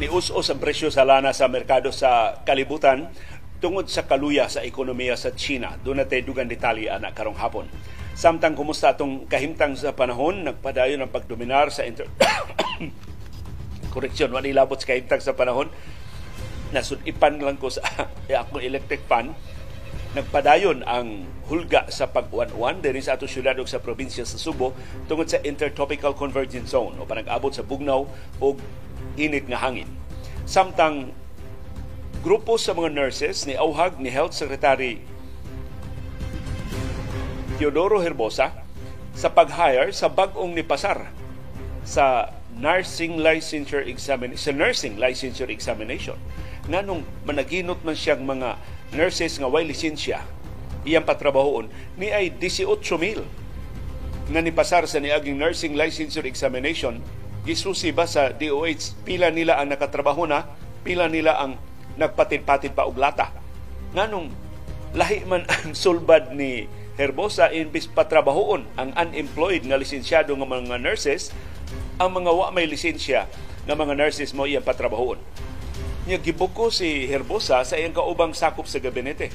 Nius-us ang presyo sa lana sa merkado sa kalibutan tungod sa kaluya sa ekonomiya sa China. Doon natin dugang detalye anak karong hapon. Samtang kumusta atong kahimtang sa panahon, nagpadayon ang pagdominar sa Koreksyon, wala nilabot sa kahimtang sa panahon. Nasunipan lang ko sa akong electric fan. Nagpadayon ang hulga sa pag-uwan-uwan diri sa ato syudad o sa probinsya sa Subo tungod sa intertropical convergence zone o panag-abot sa bugnaw o init nga hangin. Samtang grupo sa mga nurses ni Auhag ni Health Secretary Teodoro Herbosa sa pag-hire sa bagong nipasar sa nursing licensure examination. Nganong managinot man siyang mga nurses nga way lisensya iyang patrabahoon ni ay 18,000 na nipasar sa niaging nursing licensure examination. Gisusi ba sa DOH pila nila ang nakatrabaho na, pila nila ang nagpatid-patid pa og lata? Nganong lahi man ang sulbad ni Herbosa, imbis patrabahoon ang unemployed nga lisensyado nga mga nurses, ang mga wa may lisensya nga mga nurses mo iyang patrabahoon. Gibuko si Herbosa sa iyang kaubang sakop sa gabinete.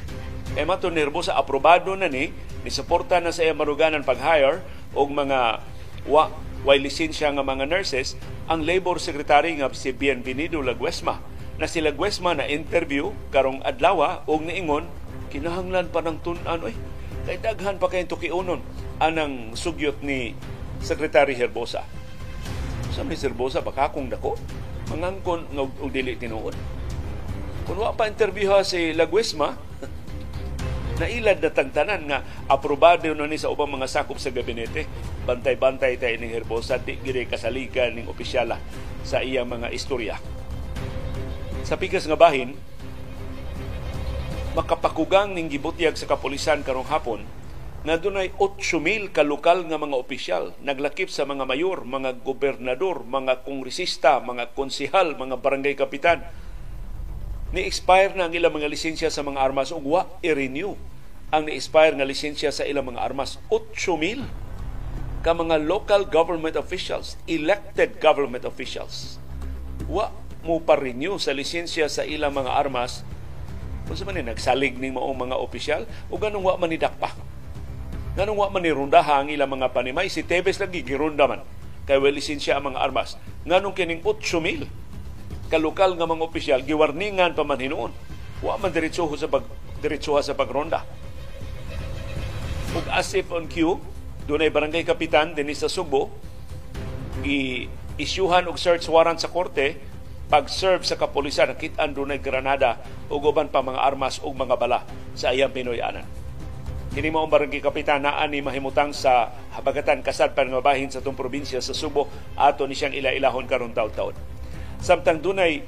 E mato ni Herbosa, aprobado na ni suporta na sa iyang maruganan pag-hire og mga way lisensya nga mga nurses, ang Labor Secretary nga si Bienvenido Laguesma. Na si Laguesma na interview karong adlawa og niingon, kinahanglan pa ng tun-an, kay daghan pa kayong tukiunon anang sugyot ni Secretary Herbosa. Sa ni Herbosa, baka kung dako, mangangkon nga og dili tinuod. Kung wa pa interview si Laguesma, nailad na tangtanan nga aprobado na ni sa ubang mga sakop sa gabinete. Bantay-bantay tayo ni Herbosa, di gire kasaligan ng opisyala sa iyang mga istorya. Sa pikas nga bahin, makapakugang ning gibutyag sa kapulisan karong hapon na dunay 8,000 kalokal nga mga opisyal naglakip sa mga mayor, mga gobernador, mga kongresista, mga konsihal, mga barangay kapitan. Ni-expire na ang ilang mga lisensya sa mga armas o wa i-renew ang ni-expire nga lisensya sa ilang mga armas. 8,000 ka mga local government officials, elected government officials, wa mo pa-renew sa lisensya sa ilang mga armas kung sa man ni nagsalig ning maong mga opisyal o ganong wa man ni dakpa. Ganong wa man ni rundaha ang ilang mga panimay. Si Tevez lagi girunda man kay wa lisensya ang mga armas. Ganong kining 8,000 ka lokal nga mga opisyal giwarningan pa man hinuon. Wa man diretsuha sa pagronda. Ug as if on cue, doon ay barangay kapitan Denise Nasubo i-isyuhan og search warrant sa korte pag-serve sa kapulisan. Nakit-an doon ay granada o guban pa mga armas o mga bala sa iyang Pinoyanan. Kini mao ang barangay kapitan na ani mahimutang sa habagatan kasadpan nga bahin sa itong probinsya sa Subo ato ni siyang ila-ilahon karon taud-taud. Samtang doon ay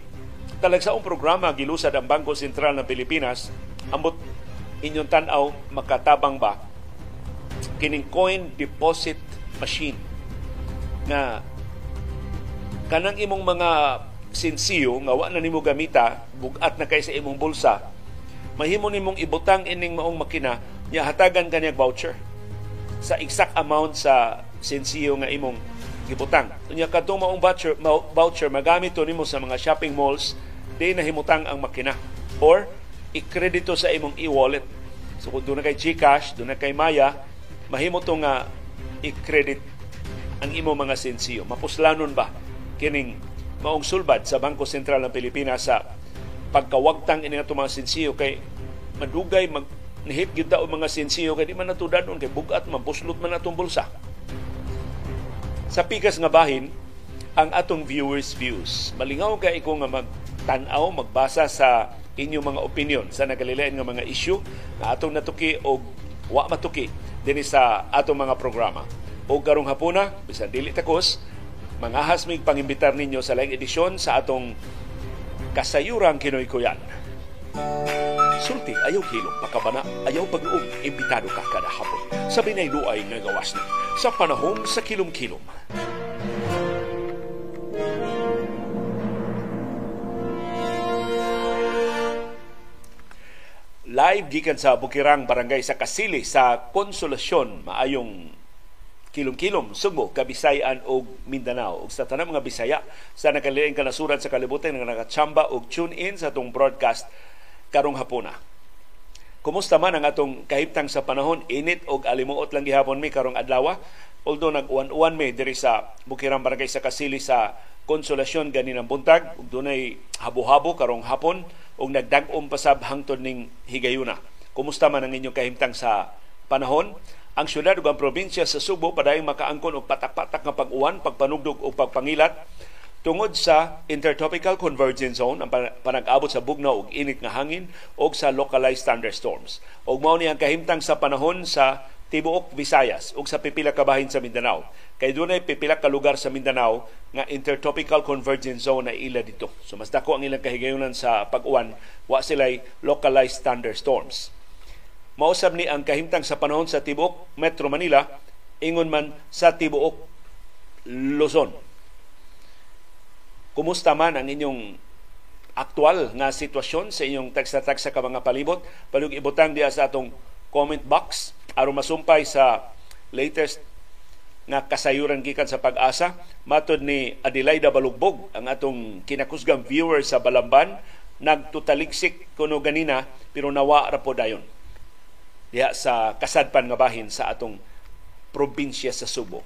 talagsaong programa gilusad ang Bangko Sentral ng Pilipinas, ambot inyong tanaw makatabang ba kining coin deposit machine na kanang imong mga sinsiyo nga wa na nimo gamita, bugat na kay sa imong bulsa, mahimo nimong ibutang ining maong makina, nya hatagan kaniya voucher sa exact amount sa sinsiyo nga imong gibutang. Unya kadtong maong voucher magamit to nimo sa mga shopping malls, di na himutang ang makina or ikredito sa imong e-wallet. So kung doon na kay GCash, doon na kay Maya, mahimo to nga i-credit ang imo mga sensiyo. Mapuslanon ba kining maong sulbad sa Bangko Sentral ng Pilipinas sa pagkawagtang ini nga mga sensiyo kay madugay magnihip gyud og mga sensiyo kay di man natudanon kay bugat man puslot man atong bulsa. Sa pikas nga bahin, ang atong viewers views. Malingaw kay ko nga magtan-aw, magbasa sa inyong mga opinion sa nagalilain nga mga issue na atong natuki o wa matuki din sa atong mga programa. O karong hapuna, bisan dili takos, mga hasmig pangimbitar ninyo sa laing edisyon sa atong Kasayurang Kinuykoyan. Sulti ayaw hilong pakabana, ayaw pag-uong, imbitado ka kada hapon sa binayluay nga gawas na sa panahon sa kilom-kilom. Live gikan sa Bukirang Barangay sa Kasili sa Konsolasyon maayong kilom-kilom Cebu, Kabisayan o Mindanao. Ug sa tanang mga Bisaya sa nakalilaing kanasuran sa kalibutan nga nakatsamba og tune in sa atong broadcast karong hapona. Kumusta man ang atong kahibtang sa panahon, init og alimuot lang gihapon mi karong adlaw. Although nag-uwan-uwan mi diri sa Bukirang Barangay sa Kasili sa Konsolasyon ganinang buntag, ug dunay habo-habo karong hapon ug nagdag-om pasab hangtod ning higayuna. Kumusta man ang inyong kahimtang sa panahon? Ang syudad ug ang probinsya sa Subo padayong makaangkon og patak-patak nga pag-uwan, pagpanugdog ug pagpangilat tungod sa intertropical convergence zone, ang panag-abot sa bugnaw ug init nga hangin ug sa localized thunderstorms. Ug mao ni ang kahimtang sa panahon sa tibuok Visayas ug sa pipila ka bahin sa Mindanao. Kay dunay pipila ka lugar sa Mindanao nga intertropical convergence zone na ila dito. So mas dako ang ilang kahigayunan sa pag-uwan, wa sila'y localized thunderstorms. Mausab ni ang kahimtang sa panahon sa tibuok Metro Manila, ingon man sa tibuok Luzon. Kumusta man ang inyong aktual nga sitwasyon sa inyong tagsa-tagsa ka mga palibot? Palug ibutang diya sa atong comment box aron masumpay sa latest nga kasayuran gikan sa Pag-asa. Matod ni Adelaida Balugbog, ang atong kinakusgang viewer sa Balamban, nagtutaliksik kuno ganina pero nawa ra po dayon diha sa kasadpan nga bahin sa atong probinsya sa Subo.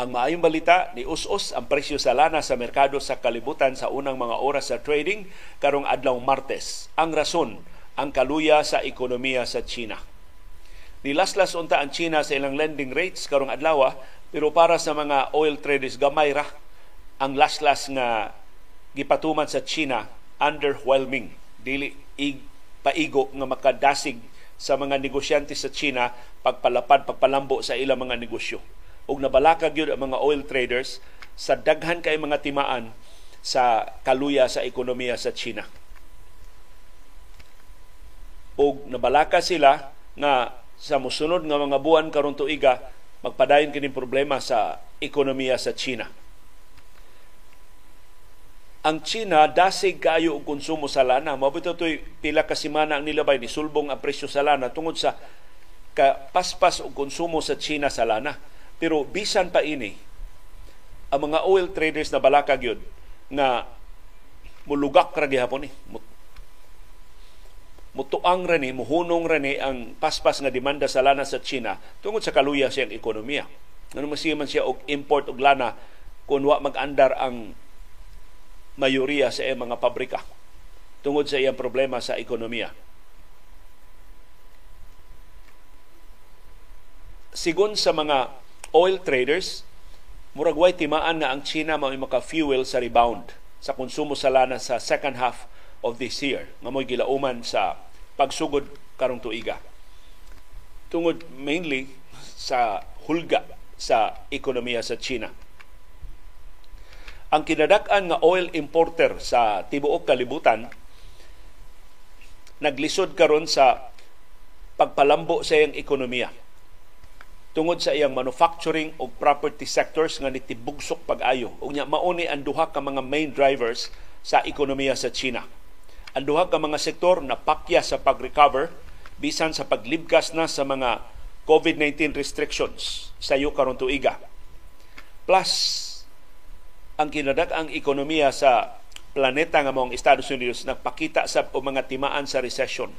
Ang maayong balita, ni us-us ang presyo sa lana sa merkado sa kalibutan sa unang mga oras sa trading karong adlaw Martes. Ang rason, ang kaluya sa ekonomiya sa China. Nilaslas unta ang China sa ilang lending rates karong adlaw. Pero para sa mga oil traders, gamay ra ang laslas nga gipatuman sa China, underwhelming. Dili paigo nga makadasig sa mga negosyante sa China pagpalapad, pagpalambo sa ilang mga negosyo. Ug nabalakag yun ang mga oil traders sa daghan kay mga timaan sa kaluya sa ekonomiya sa China. Ug nabalaka sila nga sa musunod nga mga buwan karong tuiga, magpadayon kining problema sa ekonomiya sa China. Ang China dasig kaayo og konsumo sa lana. Mabito toy pila ka semana ang nilabay ni sulbong ang presyo sa lana tungod sa kapaspas og konsumo sa China sa lana. Pero bisan pa ini, ang mga oil traders na balakag yun na mulugak ra gihapon ni. Mutuang ra ni, muhunong ra ni ang paspas nga demanda sa lana sa China tungod sa kaluya sa ekonomiya. Ano masiman siya og import og lana kun wa mag-andar ang mayoriya sa mga pabrika tungod sa iyang problema sa ekonomiya. Sigon sa mga oil traders, murag way timaan na ang China mao'y maka-fuel sa rebound sa konsumo sa lana sa second half of this year, nga mo'y gilauman sa pagsugod karong tuiga. Tungod mainly sa hulga sa ekonomiya sa China. Ang kinadak-an nga oil importer sa tibuok kalibutan naglisod karon sa pagpalambo sa iyang ekonomiya tungod sa iyang manufacturing o property sectors nga nitibugsok pag-ayo. Ug nya mao ni ang duha ka mga main drivers sa ekonomiya sa China. Ang duha ka mga sektor na pakya sa pag-recover bisan sa paglibkas na sa mga COVID-19 restrictions sa iyo karong tuiga. Plus, ang kinadak-ang ekonomiya sa planeta nga maong Estados Unidos nagpakita sa mga timaan sa recession.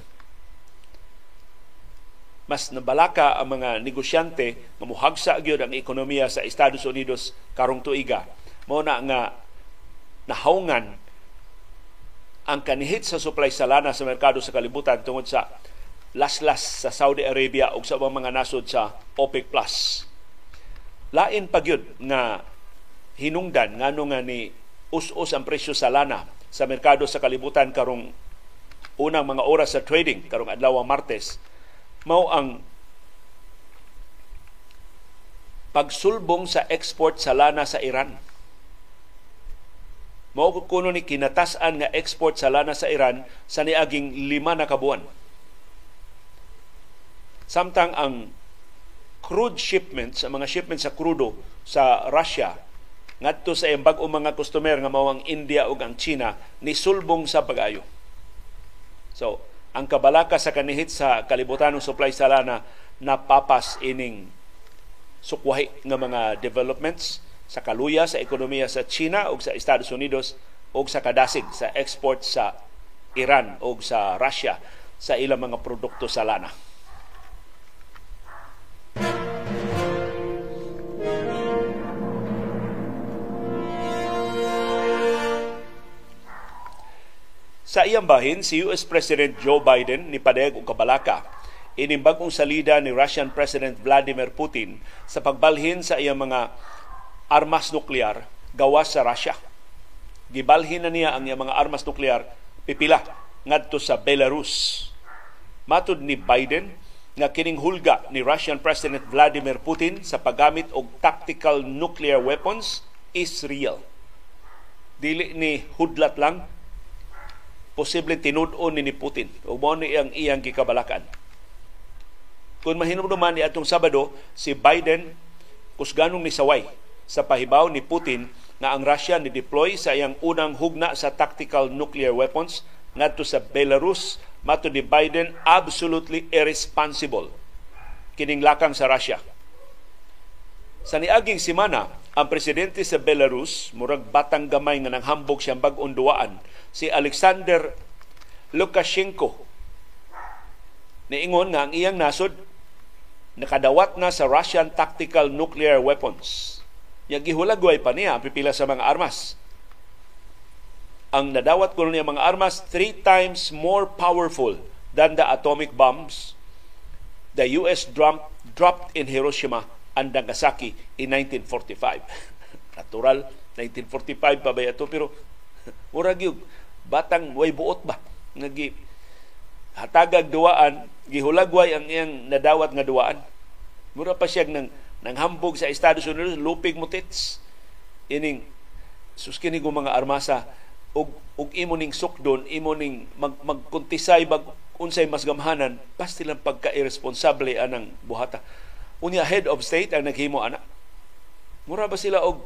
Mas nabalaka ang mga negosyante na muhagsa gyud ang ekonomiya sa Estados Unidos karong tuiga. Mao na nga nahaungan ang kanihit sa supply sa lana sa merkado sa kalibutan tungod sa laslas sa Saudi Arabia o sa mga nasod sa OPEC+. Lain pa gyud nga hinungdan ngano nga ni us-us ang presyo sa lana sa merkado sa kalibutan karong unang mga oras sa trading karong adlaw Martes, mao ang pagsulbong sa export sa lana sa Iran. Mao kuno ni kinatasan nga export sa lana sa Iran sa niaging 5 na kabuan. Samtang ang crude shipments, ang mga shipments sa krudo sa Russia ngadto sa embag-o mga customer nga mao ang India ug ang China ni sulbong sa pag-ayo. So, ang kabalaka sa kanihit sa kalibutan ng supply sa lana napapas ining sukwahi nga mga developments sa kaluya sa ekonomiya sa China ug sa Estados Unidos ug sa kadasig sa export sa Iran ug sa Russia sa ilang mga produkto sa lana. Sa iyang bahin, si US President Joe Biden nipadayag og kabalaka ining bag-ong salida ni Russian President Vladimir Putin sa pagbalhin sa iyang mga armas nuklear gawas sa Russia. Gibalhin na niya ang iyang mga armas nuklear pipila ngadto sa Belarus. Matud ni Biden nga kining hulga ni Russian President Vladimir Putin sa paggamit og tactical nuclear weapons is real. Dili ni hudlat lang, posible tinud-on ni Putin o mao ni ang iyang gikabalakan. Kung mahinumduman ni atong Sabado, si Biden kusganong nisaway sa pahibaw ni Putin na ang Russia ni-deploy sa iyang unang hugna sa tactical nuclear weapons ngadto sa Belarus. Matud ni Biden, absolutely irresponsible kining lakang sa Russia. Sa niaging semana, ang presidente sa Belarus, murag batang gamay nga nanghambog siyang bag-ong duwaan, si Alexander Lukashenko, niingon nga ang iyang nasod nakadawat na sa Russian tactical nuclear weapons. Yang gihulagway pa niya ang pipila sa mga armas. Ang nadawat kuno niya mga armas 3 times more powerful than the atomic bombs the US dropped in Hiroshima and Nagasaki in 1945. Natural, 1945 pa ba ito? Pero murag yung batang way buot ba? Hatagag duwaan, gihulagway ang iyang nadawat nga duwaan. Mura pa siya nang hambog sa Estados Unidos, lupig mo tits. Ining suskini ko mga armasa og imuning sukdon, imuning magkuntisay, unsay mas gamhanan, pastilang pagka-irresponsable anang buhata. Unya head of state ang naghimo ana. Mura ba sila og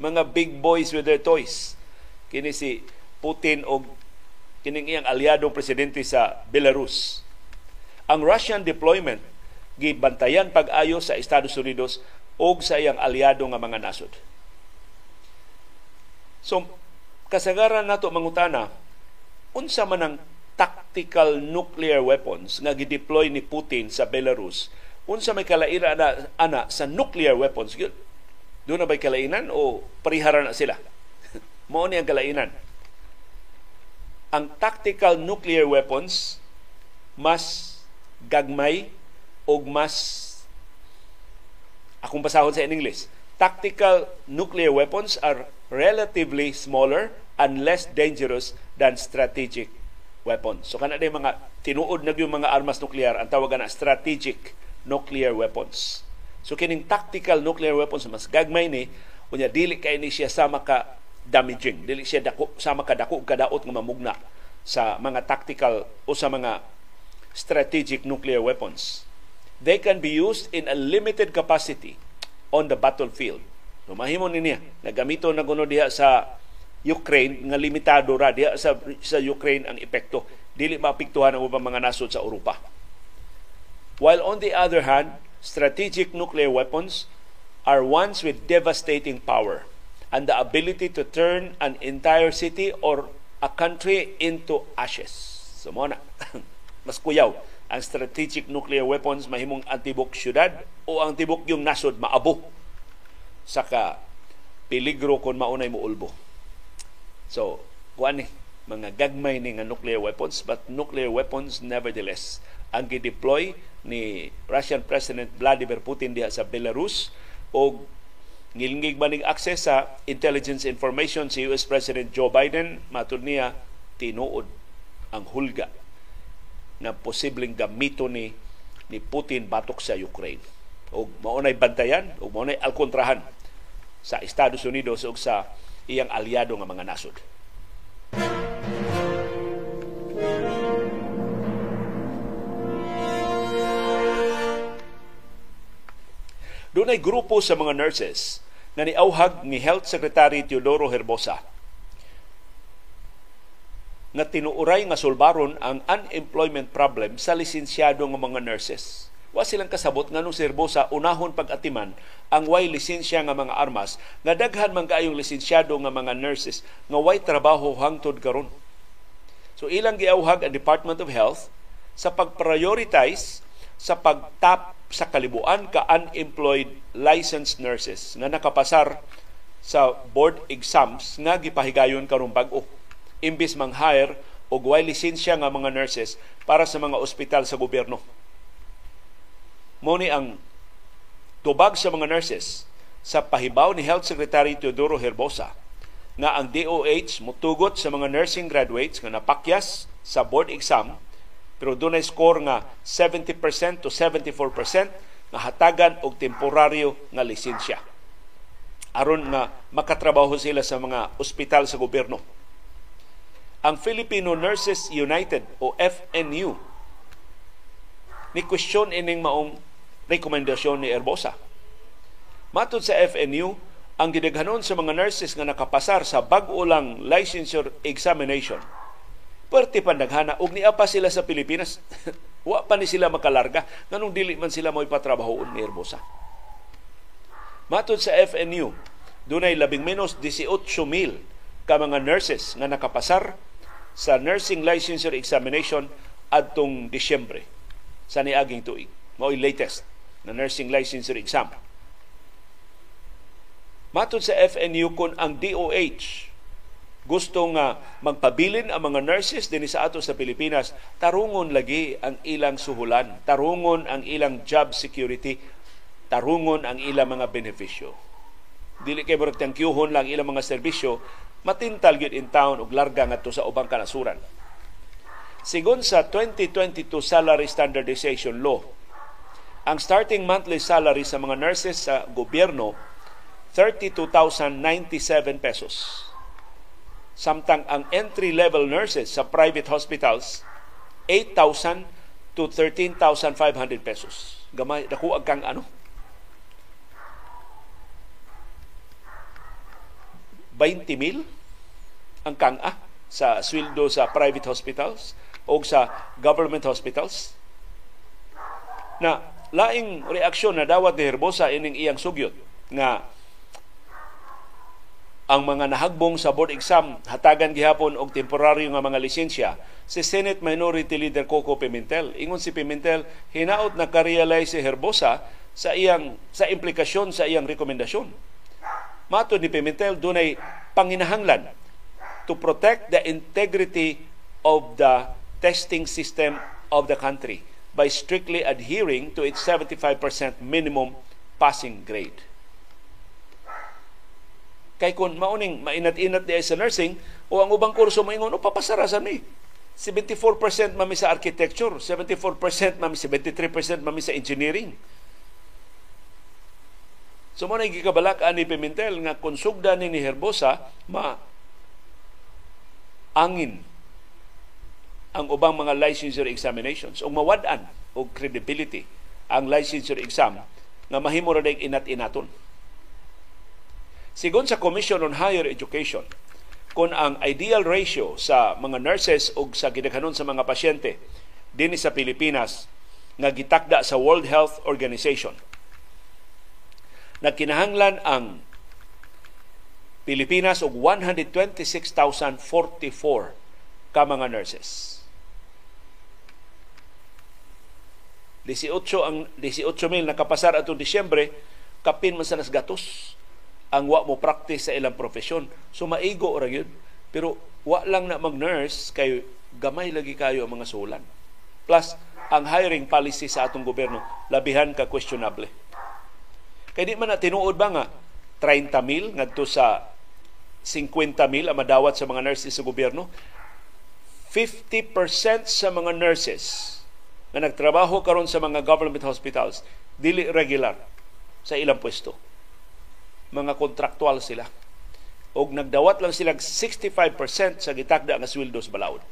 mga big boys with their toys? Kini si Putin og kining iyang aliadong presidente sa Belarus. Ang Russian deployment gibantayan pag-ayo sa Estados Unidos og sa iyang aliado nga mga nasod. So kasagaran nato mangutana unsa man ang tactical nuclear weapons nga gideploy ni Putin sa Belarus, unsa may kalaina ana sa nuclear weapons? Doon na ba'y kalainan o parihara na sila? Mao ni ang kalainan. Ang tactical nuclear weapons mas gagmay o mas, akong basahon sa in English, tactical nuclear weapons are relatively smaller and less dangerous than strategic weapon. So kana day mga tinuod na yung mga armas nuklear ang tawagan na strategic nuclear weapons. So kining tactical nuclear weapons mas gagmay ni unya dili kay ni siya sama ka damaging, dili siya dako sama ka dako kadaot nga mamugna sa mga tactical o sa mga strategic nuclear weapons. They can be used in a limited capacity on the battlefield. No mahimo ni niya nagamito na kuno diha sa Ukraine nga limitado ra diha sa Ukraine ang epekto, dili maapektuhan ang ubang mga nasod sa Europa. While on the other hand, strategic nuclear weapons are ones with devastating power and the ability to turn an entire city or a country into ashes. So muna, mas kuyaw ang strategic nuclear weapons, mahimong antibok syudad o antibok yung nasod maabo saka peligro kon maunay mo ulbo. So, kuan ni mga gagmay ni nga nuclear weapons, but nuclear weapons nevertheless ang gideploy ni Russian President Vladimir Putin diha sa Belarus og ngilingig man ning access sa intelligence information si US President Joe Biden. Matud niya tinuod ang hulga na posibleng gamito ni Putin batok sa Ukraine og maunay bantayan og maunay alkontrahan sa Estados Unidos og sa iyang aliado nga mga nasod. Dunay grupo sa mga nurses na niauhag ni Health Secretary Teodoro Herbosa na tinuuray nga solbaron ang unemployment problem sa lisensyado ng mga nurses. Wa silang kasabot nga nung si Herbosa unahon pag-atiman ang way lisensya nga mga armas nga daghan man kaayong lisensyado nga mga nurses nga way trabaho hangtod karon. So ilang giauhag ang Department of Health sa pag-prioritize sa pagtap sa kalibuan ka unemployed licensed nurses nga nakapasar sa board exams nga gipahigayon karon bag-o imbis mang-hire og way lisensya nga mga nurses para sa mga ospital sa gobyerno. Moni ang tubag sa mga nurses sa pahibaw ni Health Secretary Teodoro Herbosa na ang DOH mutugot sa mga nursing graduates na napakyas sa board exam pero dunay score nga 70% to 74% na hatagan og temporaryo nga lisensya aron nga makatrabaho sila sa mga ospital sa gobyerno. Ang Filipino Nurses United o FNU ni question ining maong rekomendasyon ni Herbosa. Matod sa FNU, ang gidaghanon sa mga nurses nga nakapasar sa bag-ulang licensure examination, perti pandaghana og niapa sila sa Pilipinas. Wa pa ni sila makalarga nganong dili man sila moy patrabahoon ni Herbosa. Matod sa FNU, dunay labing menos 18,000 ka mga nurses nga nakapasar sa nursing licensure examination adtong Disyembre sa niaging tuig. Mao'y latest na nursing licensure exam. Matod sa FNU, kun ang DOH gusto nga magpabilin ang mga nurses din sa ato sa Pilipinas, tarungon lagi ang ilang suhulan, tarungon ang ilang job security, tarungon ang ilang mga benepisyo. Dili kay murag tangkyuhon lang ilang mga serbisyo, matintal gyud in town og larga ngadto sa ubang kanasuran. Sigon sa 2022 Salary Standardization Law, ang starting monthly salary sa mga nurses sa gobyerno, 32,097 pesos. Samtang ang entry-level nurses sa private hospitals, 8,000 to 13,500 pesos. Gamay, nakuag kang ano? 20,000 ang kang-a sa sweldo sa private hospitals o sa government hospitals. Na laing reaksyon na dawat ni Herbosa ining iyang sugyot nga ang mga nahagbong sa board exam hatagan gihapon og temporaryo nga mga lisensya. Si Senate Minority Leader Coco Pimentel, ingon si Pimentel, hinaot na ka-realize si Herbosa sa iyang sa implikasyon sa iyang rekomendasyon. Matod ni Pimentel, dunay panginahanglan to protect the integrity of the testing system of the country by strictly adhering to its 75% minimum passing grade. Kay kung mauning mainat-inat di ay sa nursing o ang ubang kurso maingon, o papasarasan ni. 74% mami sa architecture, 74% mami, 73% mami sa engineering. So mo nang gikabalak-an ni Pimentel nga konsugdan ni Herbosa maangin ang ubang mga licensure examinations o mawad-an o credibility ang licensure exam na mahimura na inat-inaton. Sigun sa Commission on Higher Education, kung ang ideal ratio sa mga nurses o sa gidaghanon sa mga pasyente din sa Pilipinas nga gitakda sa World Health Organization, nagkinahanglan ang Pilipinas og 126,044 ka mga nurses. 18,000 nakapasar atong Disyembre, kapin man sa nasgatos ang wa mo practice sa ilang profesyon. So maigo ra gyud, pero wa lang na mag-nurse kay gamay lagi kayo ang mga sulan. Plus ang hiring policy sa atong gobyerno labihan ka questionable. Kay di man na tinuod ba nga 30,000 ngadto sa 50,000 ang madawat sa mga nurses sa gobyerno. 50% sa mga nurses na nagtrabaho karon sa mga government hospitals dili regular sa ilang pwesto, mga kontraktual sila og nagdawat lang silang 65% sa gitakda nga sweldo sa balaod.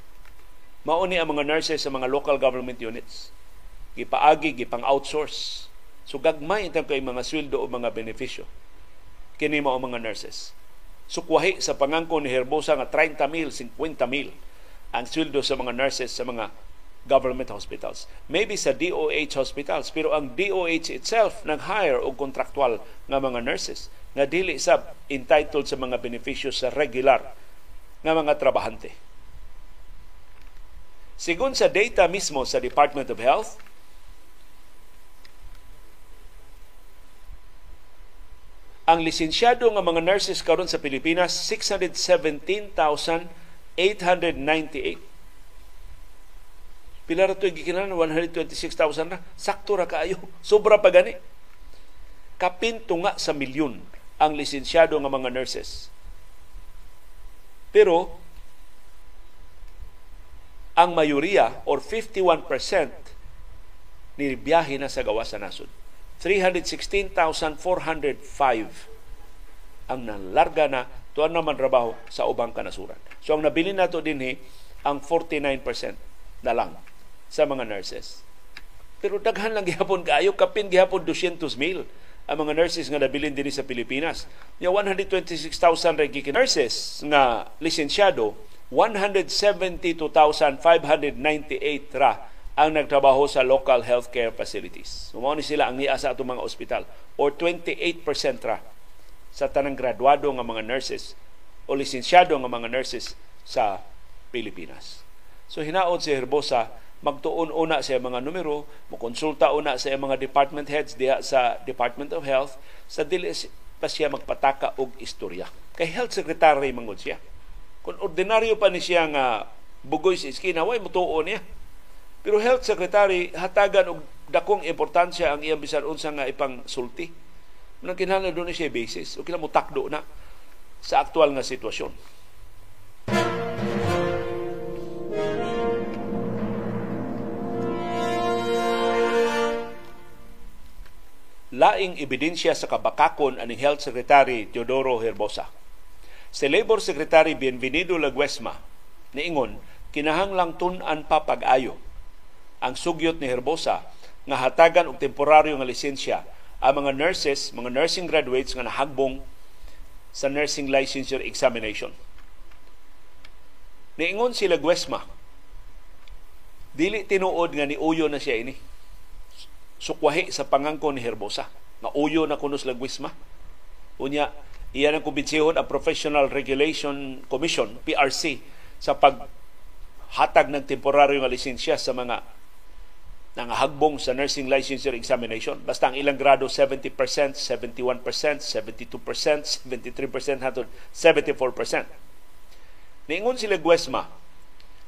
Mao ni ang mga nurses sa mga local government units gipaagi, gipang outsource, so gagmay intang kay mga sweldo o mga benepisyo. kini mao mga nurses. Sukwahi sa pangangko ni Herbosa nga 30,000, 50,000 ang sweldo sa mga nurses sa mga government hospitals. Maybe sa DOH hospitals, pero ang DOH itself nag-hire og kontraktual nga mga nurses nga dili sab entitled sa mga benepisyo sa regular nga mga trabahante. Sigun sa data mismo sa Department of Health, ang lisensyado nga mga nurses karon sa Pilipinas 617,898. Pila ra toy gikinahanglan 126,000 na, sakto ra kaayo, sobra pa gani. Kapinto nga sa milyon ang lisensyado nga mga nurses. Pero ang mayoriya or 51% nibiyahe na sa gawas sa nasod. 316,405 ang nalarga na tuan naman trabaho sa ubang kanasuran. So ang nabili nato dinhi ang 49% na lang sa mga nurses. Pero daghan lang gihapon kaayo, kapin gihapon 200,000 ang mga nurses nga nabilin dinhi sa Pilipinas. Ya 126,000 ra gikan nurses nga lisensyado, 172,598 ra ang nagtrabaho sa local healthcare facilities. Mao ni sila ang niya sa atong mga ospital, or 28% ra sa tanang graduado nga mga nurses o lisensyado nga mga nurses sa Pilipinas. So hinaot si Herbosa magtuon una sa mga numero, mokonsulta una sa mga department heads diha sa Department of Health sa dili pa siya magpataka og istorya. Kay Health Secretary mangod siya. Kung ordinaryo pa ni siya nga bugoy sa iskina, way mutuon niya. Pero Health Secretary, hatagan og dakong importansya ang iyang bisan unsa nga ipang sulti. Nang kinahanglan doon siya basis o kinahanglan mo takdo na sa aktual nga sitwasyon. Laing ebidensya sa kabakakon aning Health Secretary Teodoro Herbosa. Si Labor Secretary Bienvenido Laguesma niingon, kinahanglang tun-an pa pag-ayo ang sugyot ni Herbosa nga hatagan og temporaryo nga lisensya ang mga nurses, mga nursing graduates nga nahagbong sa nursing licensure examination. Niingon si Laguesma, dili tinuod nga niuyo na siya ini. Sukwahi sa pangangko ni Herbosa, nga uyo na kuno si Laguesma. Unya, iyan ang kumbinsiyon ang Professional Regulation Commission, PRC, sa paghatag ng temporaryo nga lisensya sa mga nangahagbong sa nursing licensure examination. Basta ang ilang grado 70%, 71%, 72%, 73%, 74%. Niingon si Laguesma,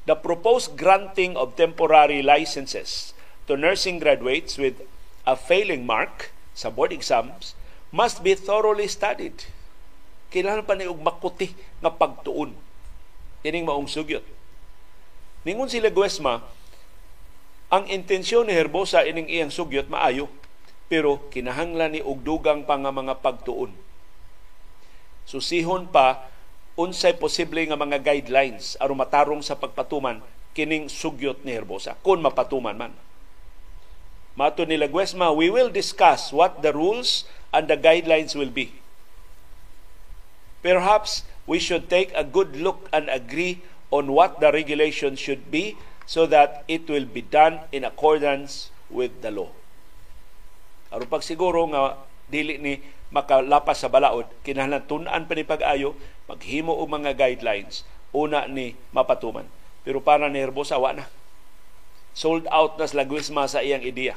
the proposed granting of temporary licenses to nursing graduates with a failing mark sa board exams must be thoroughly studied. Kailangan pa ni og makuti nga pagtuon ining maong sugyot. Ningon si Laguesma, ang intensyon ni Herbosa ining iyang sugyot maayo, pero kinahanglan ni og dugang pa nga mga pagtuon. Susihon pa unsay posible nga mga guidelines aron matarong sa pagpatuman kining sugyot ni Herbosa kun mapatuman man. Mato ni Laguesma, we will discuss what the rules and the guidelines will be. Perhaps we should take a good look and agree on what the regulation should be so that it will be done in accordance with the law. Aron pagsiguro nga dili ni makalapas sa balaod, kinahanglan tun-an pa ni pag-ayo, maghimo og mga guidelines una ni mapatuman. Pero para ni Herbosa, wa na. Sold out na si Laguesma sa iyang ideya.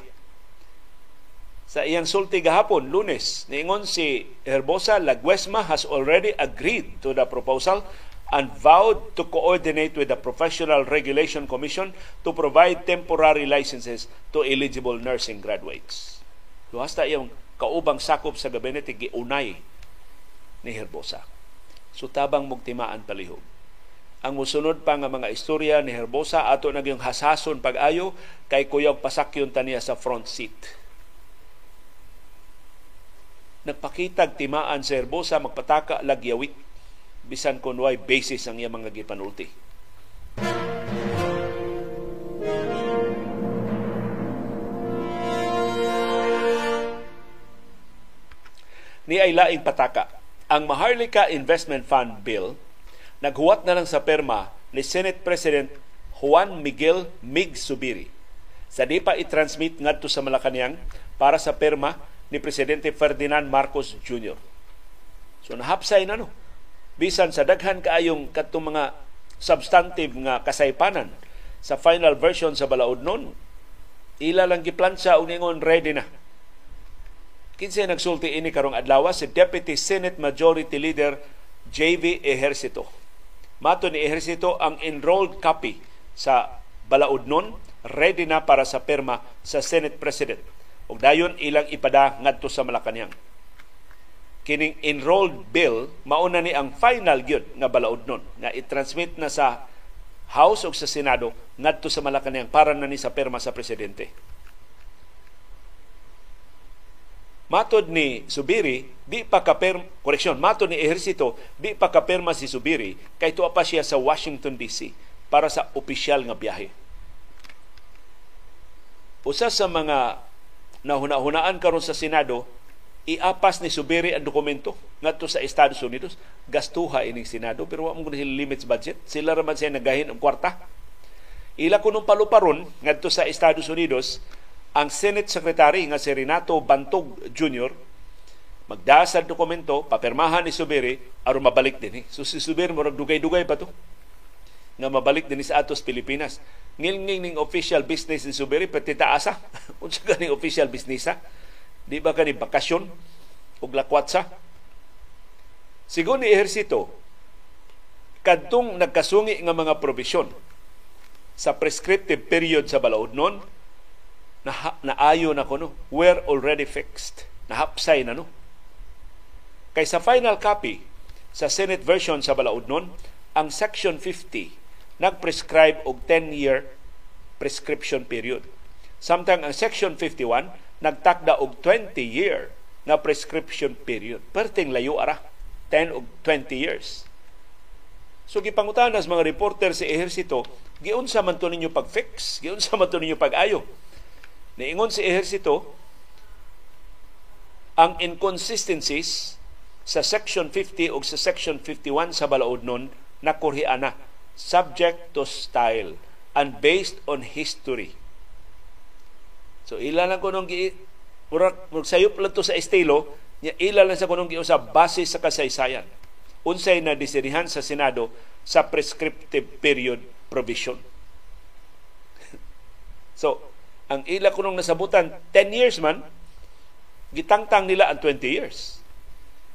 Sa iyang sulti gahapon, Lunes, niingon si Herbosa, Laguesma has already agreed to the proposal and vowed to coordinate with the Professional Regulation Commission to provide temporary licenses to eligible nursing graduates. Hasta iyang kaubang sakop sa gabinete giunay ni Herbosa. So tabang mugtimaan palihog. Ang musunod pa nga mga istorya ni Herbosa ato na yung hasason pag-ayo kay kuyog pasakyon taniya sa front seat. Nagpakitag timaan sa Herbosa magpataka lagyawit bisan kon way basis ang iyang mga gipanulti. Ni ay laing pataka Ang Maharlika Investment Fund Bill naghuwat na lang sa perma ni Senate President Juan Miguel Migz Zubiri sa di pa i-transmit ngadto sa Malacañang para sa perma ni Presidente Ferdinand Marcos Jr. So nahapsay na no. Bisan sa daghan kaayong katong mga substantive nga kasaypanan sa final version sa balaod nun, ila lang giplansa uningon ready na. Kinsa nagsulti ini karong adlaw si Deputy Senate Majority Leader J.V. Ejercito. Mato ni Ejercito, ang enrolled copy sa balaod nun ready na para sa perma sa Senate President. Ug dayon ilang ipada ngadto sa Malacañang. Kining enrolled bill mauna ni ang final gyud nga balaod nun nga i-transmit na sa House ug sa Senado ngadto sa Malacañang para na ni sa perma sa presidente. Matod ni Zubiri, di pa kapirma, matod ni Ejercito, di pa kapirma si Zubiri, kay tuwa pa siya sa Washington DC para sa opisyal nga biyahe. Usa sa mga nahuna-hunaan karon sa Senado, iapas ni Zubiri ang dokumento ngadto sa Estados Unidos. Gastuha ining Senado, pero wa mo gud sila limits budget. Sila raman siya nagahin ang kwarta. Ila kunong paluparon ngadto sa Estados Unidos, ang Senate Secretary nga si Renato Bantog Jr. magdaas sa dokumento, papirmahan ni Zubiri, aron mabalik din. So si Zubiri, murag dugay-dugay pa to nga mabalik din sa atos Pilipinas. Ngilngil ning official business ni Zubiri, pati taasa. Unsa ka ning official business ha? Di ba ka ni bakasyon o lakwatsa? Sigun ni Ejercito, kadtong nagkasungi nga mga provision sa prescriptive period sa balaod nun, naayo na ko no, we're already fixed, nahapsay na no. Kay sa final copy sa Senate version sa balaod nun, ang Section 50 nagprescribe og 10-year prescription period, samtang ang Section 51 nagtakda og 20-year na prescription period. Perting layo ara, 10 og 20 years. So gipangutan sa mga reporter si Ejercito, giunsa man to ninyo pag-fix, giunsa man to ninyo pag-ayo. Niingon si Ejercito, ang inconsistencies sa Section 50 o sa Section 51 sa balaod nun na kurhiana, subject to style and based on history. So ila lang ko nung magsayop lang to sa estilo, ila lang sa ko nung giusap base sa kasaysayan. Unsay na disinihan sa Senado sa prescriptive period provision. So, ang ila kunong nasabutan 10 years man, gitangtang nila ang 20 years.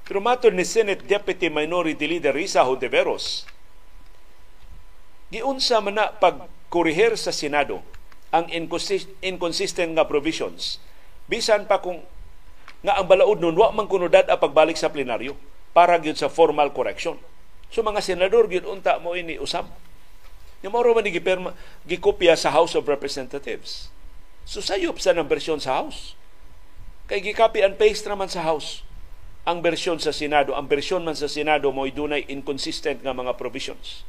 Pero matod ni Senate Deputy Minority Leader Risa Hontiveros, giunsa man na pagkurihir sa Senado ang inconsistent nga provisions, bisan pa kung nga ang balaod nun wa man kunudad ang pagbalik sa plenaryo para gyud sa formal correction. So mga senador gyud unta mo ini usab. Nya mao ra man gikopya sa House of Representatives. Susayop sa ng bersyon sa House. Kay gi-copy and paste naman sa House ang bersyon sa Senado. Ang bersyon man sa Senado mo'y dunay inconsistent nga mga provisions.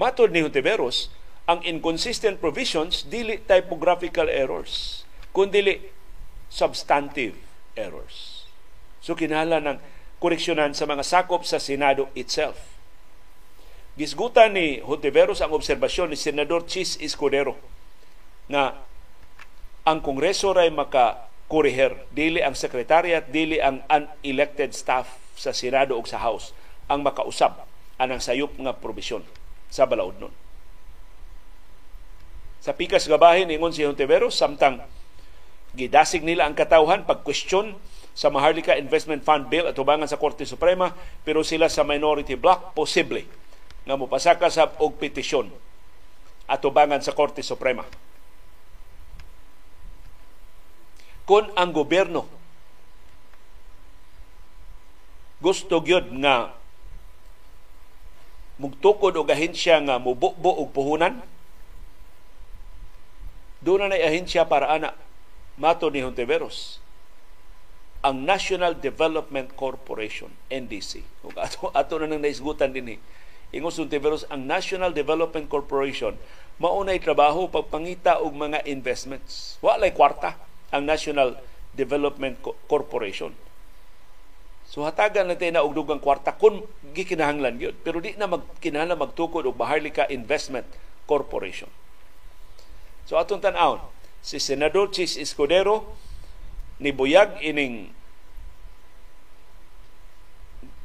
Matod ni Hontiveros, ang inconsistent provisions dili typographical errors, kundi substantive errors. So kinahanglan ng koreksyonan sa mga sakop sa Senado itself. Gisgutan ni Hontiveros ang obserbasyon ni Senador Chiz Escudero na ang Kongreso ray makakuriher, dili ang Secretariat, dili ang unelected staff sa Senado o sa House ang makausab anang sayop nga probisyon sa balaod nun. Sa pikas gabahin, ingon si Hontiveros, samtang gidasig nila ang katawhan pag-question sa Maharlika Investment Fund Bill at hubangan sa Korte Suprema, pero sila sa minority block, posible nga mupasaka sa og petisyon at hubangan sa Korte Suprema. Kung ang gobyerno gusto gyud nga mugtukod og ahensya nga mubukbo og puhunan, doon na nay ahensya para ana. Mato ni Hontiveros, ang National Development Corporation, NDC. Ato na nang naisgutan din ingon si Hontiveros, ang National Development Corporation maunay trabaho pagpangita og mga investments. Walay kwarta ang National Development Corporation. So hatagan na tayo na ugdog ang kwarta kung gikinahanglan yun. Pero di na kinahanglan magtukod o Baharlika Investment Corporation. So atong tan-aon, si Senador Chiz Escudero nibuyag ining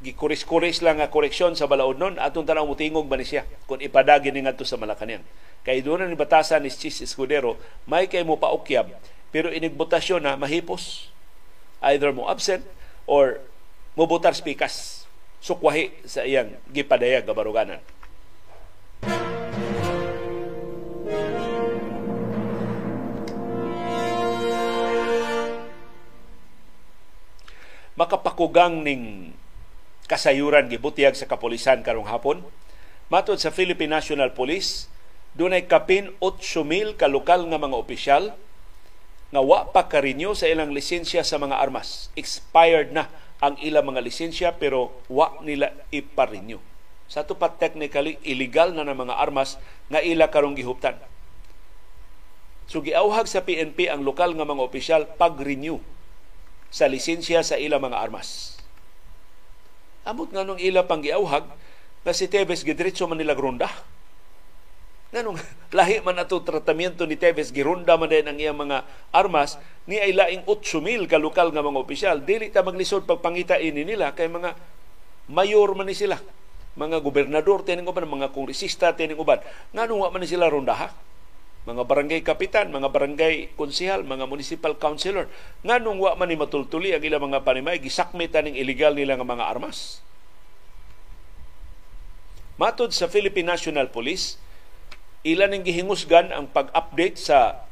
gikuris-kuris lang nga koreksyon sa balaod nun. Atong tan-aon mutingog ba ni siya kung ipadagin ni nga to sa Malacañang. Kaya doon na nibatasan ni Chiz Escudero, may kayo mo paukyab pero inigbotasyon na mahipos. Either mo absent or mubutar spikas sukwahi sa iyang gipadayag na baruganan. Makapakugang ning kasayuran gibutiyag sa kapulisan karong hapon. Matod sa Philippine National Police, dunay kapin 8,000 kalokal nga mga opisyal nga wa pa ka-renew sa ilang lisensya sa mga armas. Expired na ang ilang mga lisensya pero wa nila iparenew. Sa ito pa technically illegal na ng mga armas nga ila karong gihuptan. So giauhag sa PNP ang lokal nga mga opisyal pag-renew sa lisensya sa ilang mga armas. Amot nga nung ila pang giauhag na si Teves gidritso man nila grunda. Nga nung lahi man ato tratamiento ni Teves girunda man din ang iyang mga armas ni ay laing 8,000 ka lokal nga mga opisyal dili ta maglisod pagpangita ini nila kay mga mayor man ni sila, mga gobernador tining uban, mga kongresista tining uban, nganong wa man ni sila rondaha, mga barangay kapitan, mga barangay konsehal, mga municipal councilor, nganong wa man ni matultuli ang ilang mga panimay gisakmit aning illegal nila nga mga armas. Matod sa Philippine National Police, ilan ang gihingusgan ang pag-update sa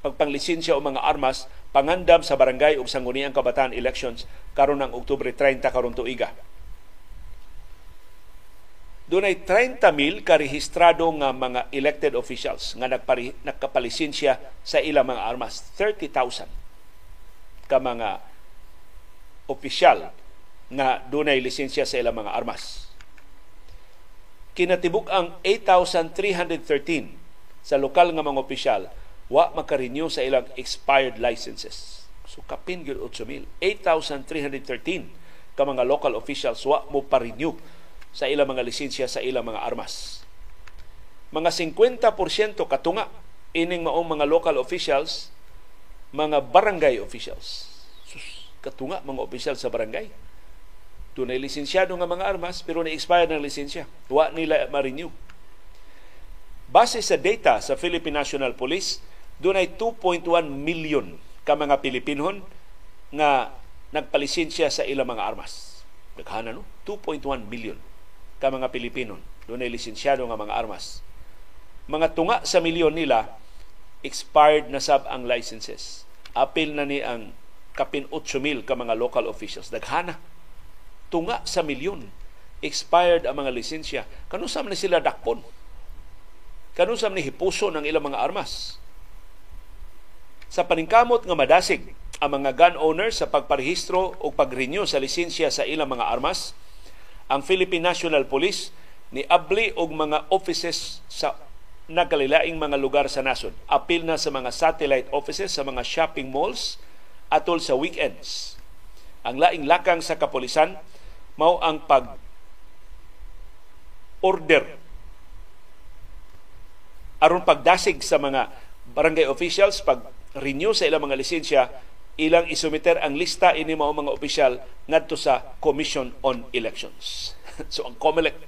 pagpanglisensiya o mga armas pangandam sa barangay ug sangguniang kabataan elections karon ang Oktubre 30 karon tuiga. Dunay 30,000 karehistrado nga mga elected officials nga nagkapalisensya sa ilang mga armas. 30,000 ka mga opisyal nga dunay lisensya sa ilang mga armas. Kinatibuk ang 8,313 sa lokal nga mga opisyal wa makarenew sa ilang expired licenses. So kapin gyud 8,000, 8,313 ka mga local officials wa mo pa-renew sa ilang mga lisensya sa ilang mga armas. Mga 50% katunga ining maong mga local officials, mga barangay officials. Sus, katunga mga opisyal sa barangay. Dunay lisensyado nga mga armas pero na-expire ng lisensya. Wa nila ma-renew. Base sa data sa Philippine National Police, dunay 2.1 million ka mga Pilipinon nga nagpalisensya sa ilang mga armas. Daghana no? 2.1 million ka mga Pilipinon dunay lisensyado nga mga armas. Mga tunga sa milyon nila expired na sab ang licenses. Apil na ni ang kapin 8,000 ka mga local officials. Daghana tunga sa milyon expired ang mga lisensya. Kanusam ni sila dakpon? Kanusam ni hipuso ng ilang mga armas? Sa paningkamot nga madasig ang mga gun owners sa pagparehistro o pag-renew sa lisensya sa ilang mga armas, ang Philippine National Police ni abli og mga offices sa nagkalilaing mga lugar sa nasod. Apil na sa mga satellite offices sa mga shopping malls atol sa weekends. Ang laing lakang sa kapulisan mao ang pag-order aron pagdasig sa mga barangay officials, pag-renew sa ilang mga lisensya, ilang isumiter ang lista ini mao mga opisyal ngadto sa Commission on Elections. So ang COMELEC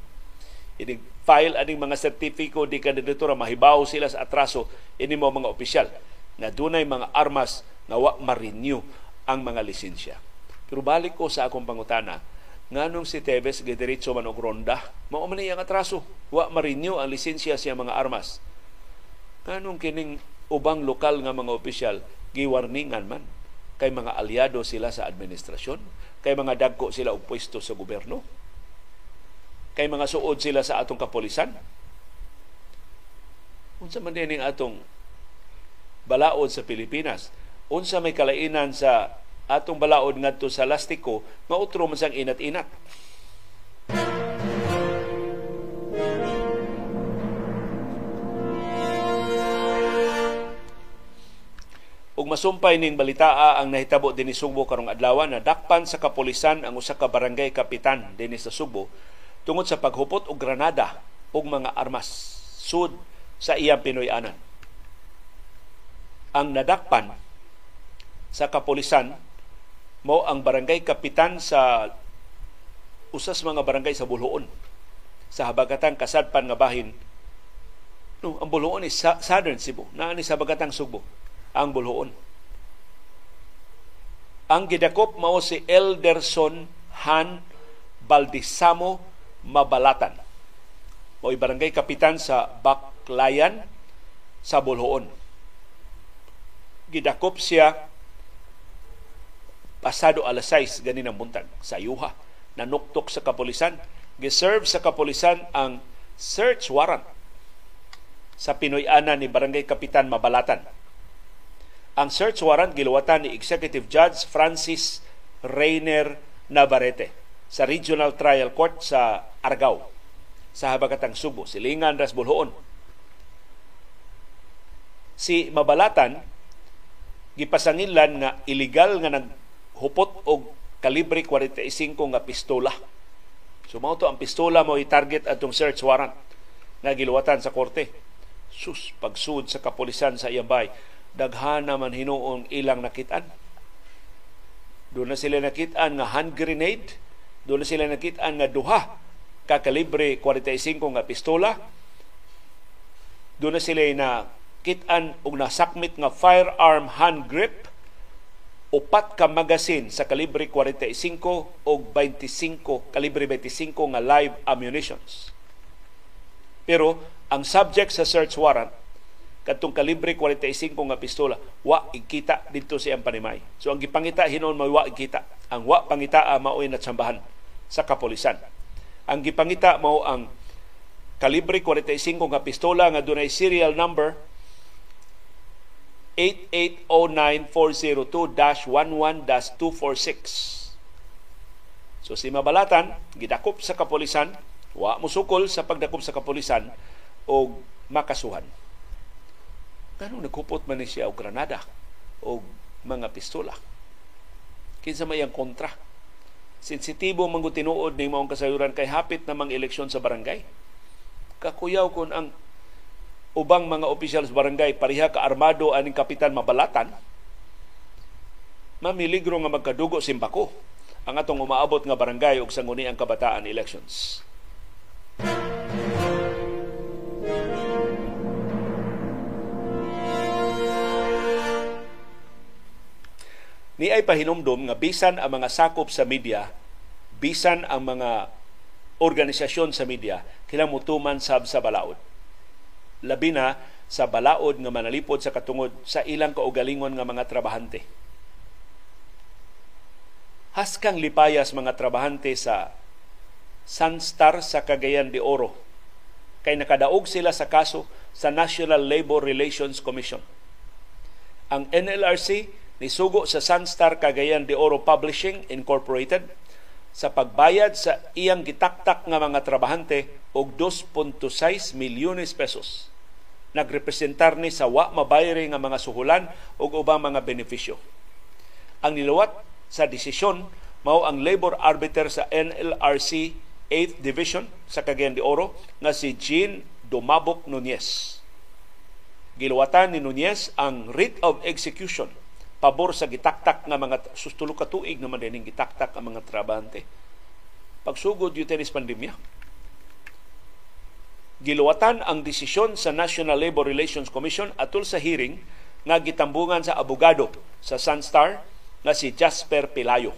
ini file aning mga sertipiko di kandidatura, mahibaw sila sa atraso ini mao mga opisyal na dunay mga armas na wa ma-renew ang mga lisensya. Pero balik ko sa akong pangutana, nganong si Teves gidiritso man og ronda, mao man iyang atraso, wa ma-renew ang lisensya siya mga armas. Nganong kining ubang lokal nga mga opisyal giwarningan man kay mga aliado sila sa administrasyon, kay mga dagko sila og pwesto sa gobyerno, kay mga suod sila sa atong kapulisan. Unsa man dining atong balaod sa Pilipinas, unsa may kalainan sa atong balaod ngadto sa lastiko, mautro man sang inat-inat. Ug masumpay nin balitaa ang nahitabo dinhi Subo karong adlaw na dakpan sa kapulisan ang usa ka barangay kapitan dinhi sa Subo tungod sa paghupot og granada ug mga armas sud sa iyang Pinoy-anan. Ang nadakpan sa kapulisan mao ang barangay kapitan sa usas mga barangay sa Buluon sa habagatang kasadpan nga bahin. No, ang Buluon is Southern Cebu, naa ni sa habagatang Subo ang Buluon. Ang gidakop mao si Elderson Han Baldisamo Mabalatan. Mo'y barangay kapitan sa Baklayan sa Buluon. Gidakop siya pasado alas 6 ganin ang buntag sa Yuha. Nanuktok sa kapulisan. Giserve sa kapulisan ang search warrant sa Pinoy-ana ni barangay kapitan Mabalatan. Ang search warrant giluwatan ni Executive Judge Francis Rainer Navarrete sa Regional Trial Court sa Argao sa habagatang Subo, silingan ras Buluon. Si Mabalatan gipasangilan nga illegal nga naghupot og kalibre 45 nga pistola. So mao to ang pistola mo i-target atong search warrant nga giluwatan sa korte. Sus, pagsud sa kapulisan sa iyang bay. Daghan naman hinuong ilang nakitaan. Doon na sila nakitaan nga hand grenade. Doon na sila nakitaan nga duha kakalibre 45 nga pistola. Doon na sila nakitaan og nasakmit nga firearm hand grip. Upat ka magasin sa kalibre 45 og 25 kalibre 25 nga live ammunitions. Pero ang subject sa search warrant kadtong kalibre 45 nga pistola wa ikita didto sa iyang panimay. So ang gipangita hinon may wa ikita. Ang wa pangita maoy natsambahan sa kapulisan. Ang gipangita mao ang kalibre 45 nga pistola nga dunay serial number 8809402-11-246. So si Mabalatan gidakop sa kapulisan, wa musukol sa pagdakop sa kapulisan og makasuhan. Ganun, nagkupot man siya og granada og mga pistola. Kinsa may ang kontra. Sensitibo mga tinuod ng maong kasayuran kay hapit na mga eleksyon sa barangay. Kakuyaw kun ang ubang mga opisyal sa barangay pareha ka-armado aning kapitan Mabalatan, mamiligro nga magkadugo simbako ang atong umaabot nga barangay og sanguni ang kabataan elections. Ni ay pahinumdom nga bisan ang mga sakop sa media, bisan ang mga organisasyon sa media, kilang mutuman sab sa balaod. Labi na sa balaod nga manalipod sa katungod sa ilang kaugalingon nga mga trabahante. Haskang lipayas mga trabahante sa Sunstar sa Cagayan de Oro kay nakadaog sila sa kaso sa National Labor Relations Commission. Ang NLRC nisugo sa Sunstar Cagayan de Oro Publishing Incorporated sa pagbayad sa iyang gitaktak nga mga trabahante og 2.6 milyones pesos. Nagrepresentar ni sa wa mabayre nga mga suhulan og ubang mga benepisyo. Ang niluwat sa desisyon mao ang labor arbiter sa NLRC 8th Division sa Cagayan de Oro nga si Jean Domabok-Nunez. Giluwatan ni Nunez ang writ of execution pabor sa gitaktak nga mga sustulo ka tuig naman din gitaktak ang mga trabahante. Pagsugod yung tenis pandemya, giluwatan ang desisyon sa National Labor Relations Commission atol sa hearing nga gitambungan sa abogado sa Sunstar nga si Jasper Pelayo.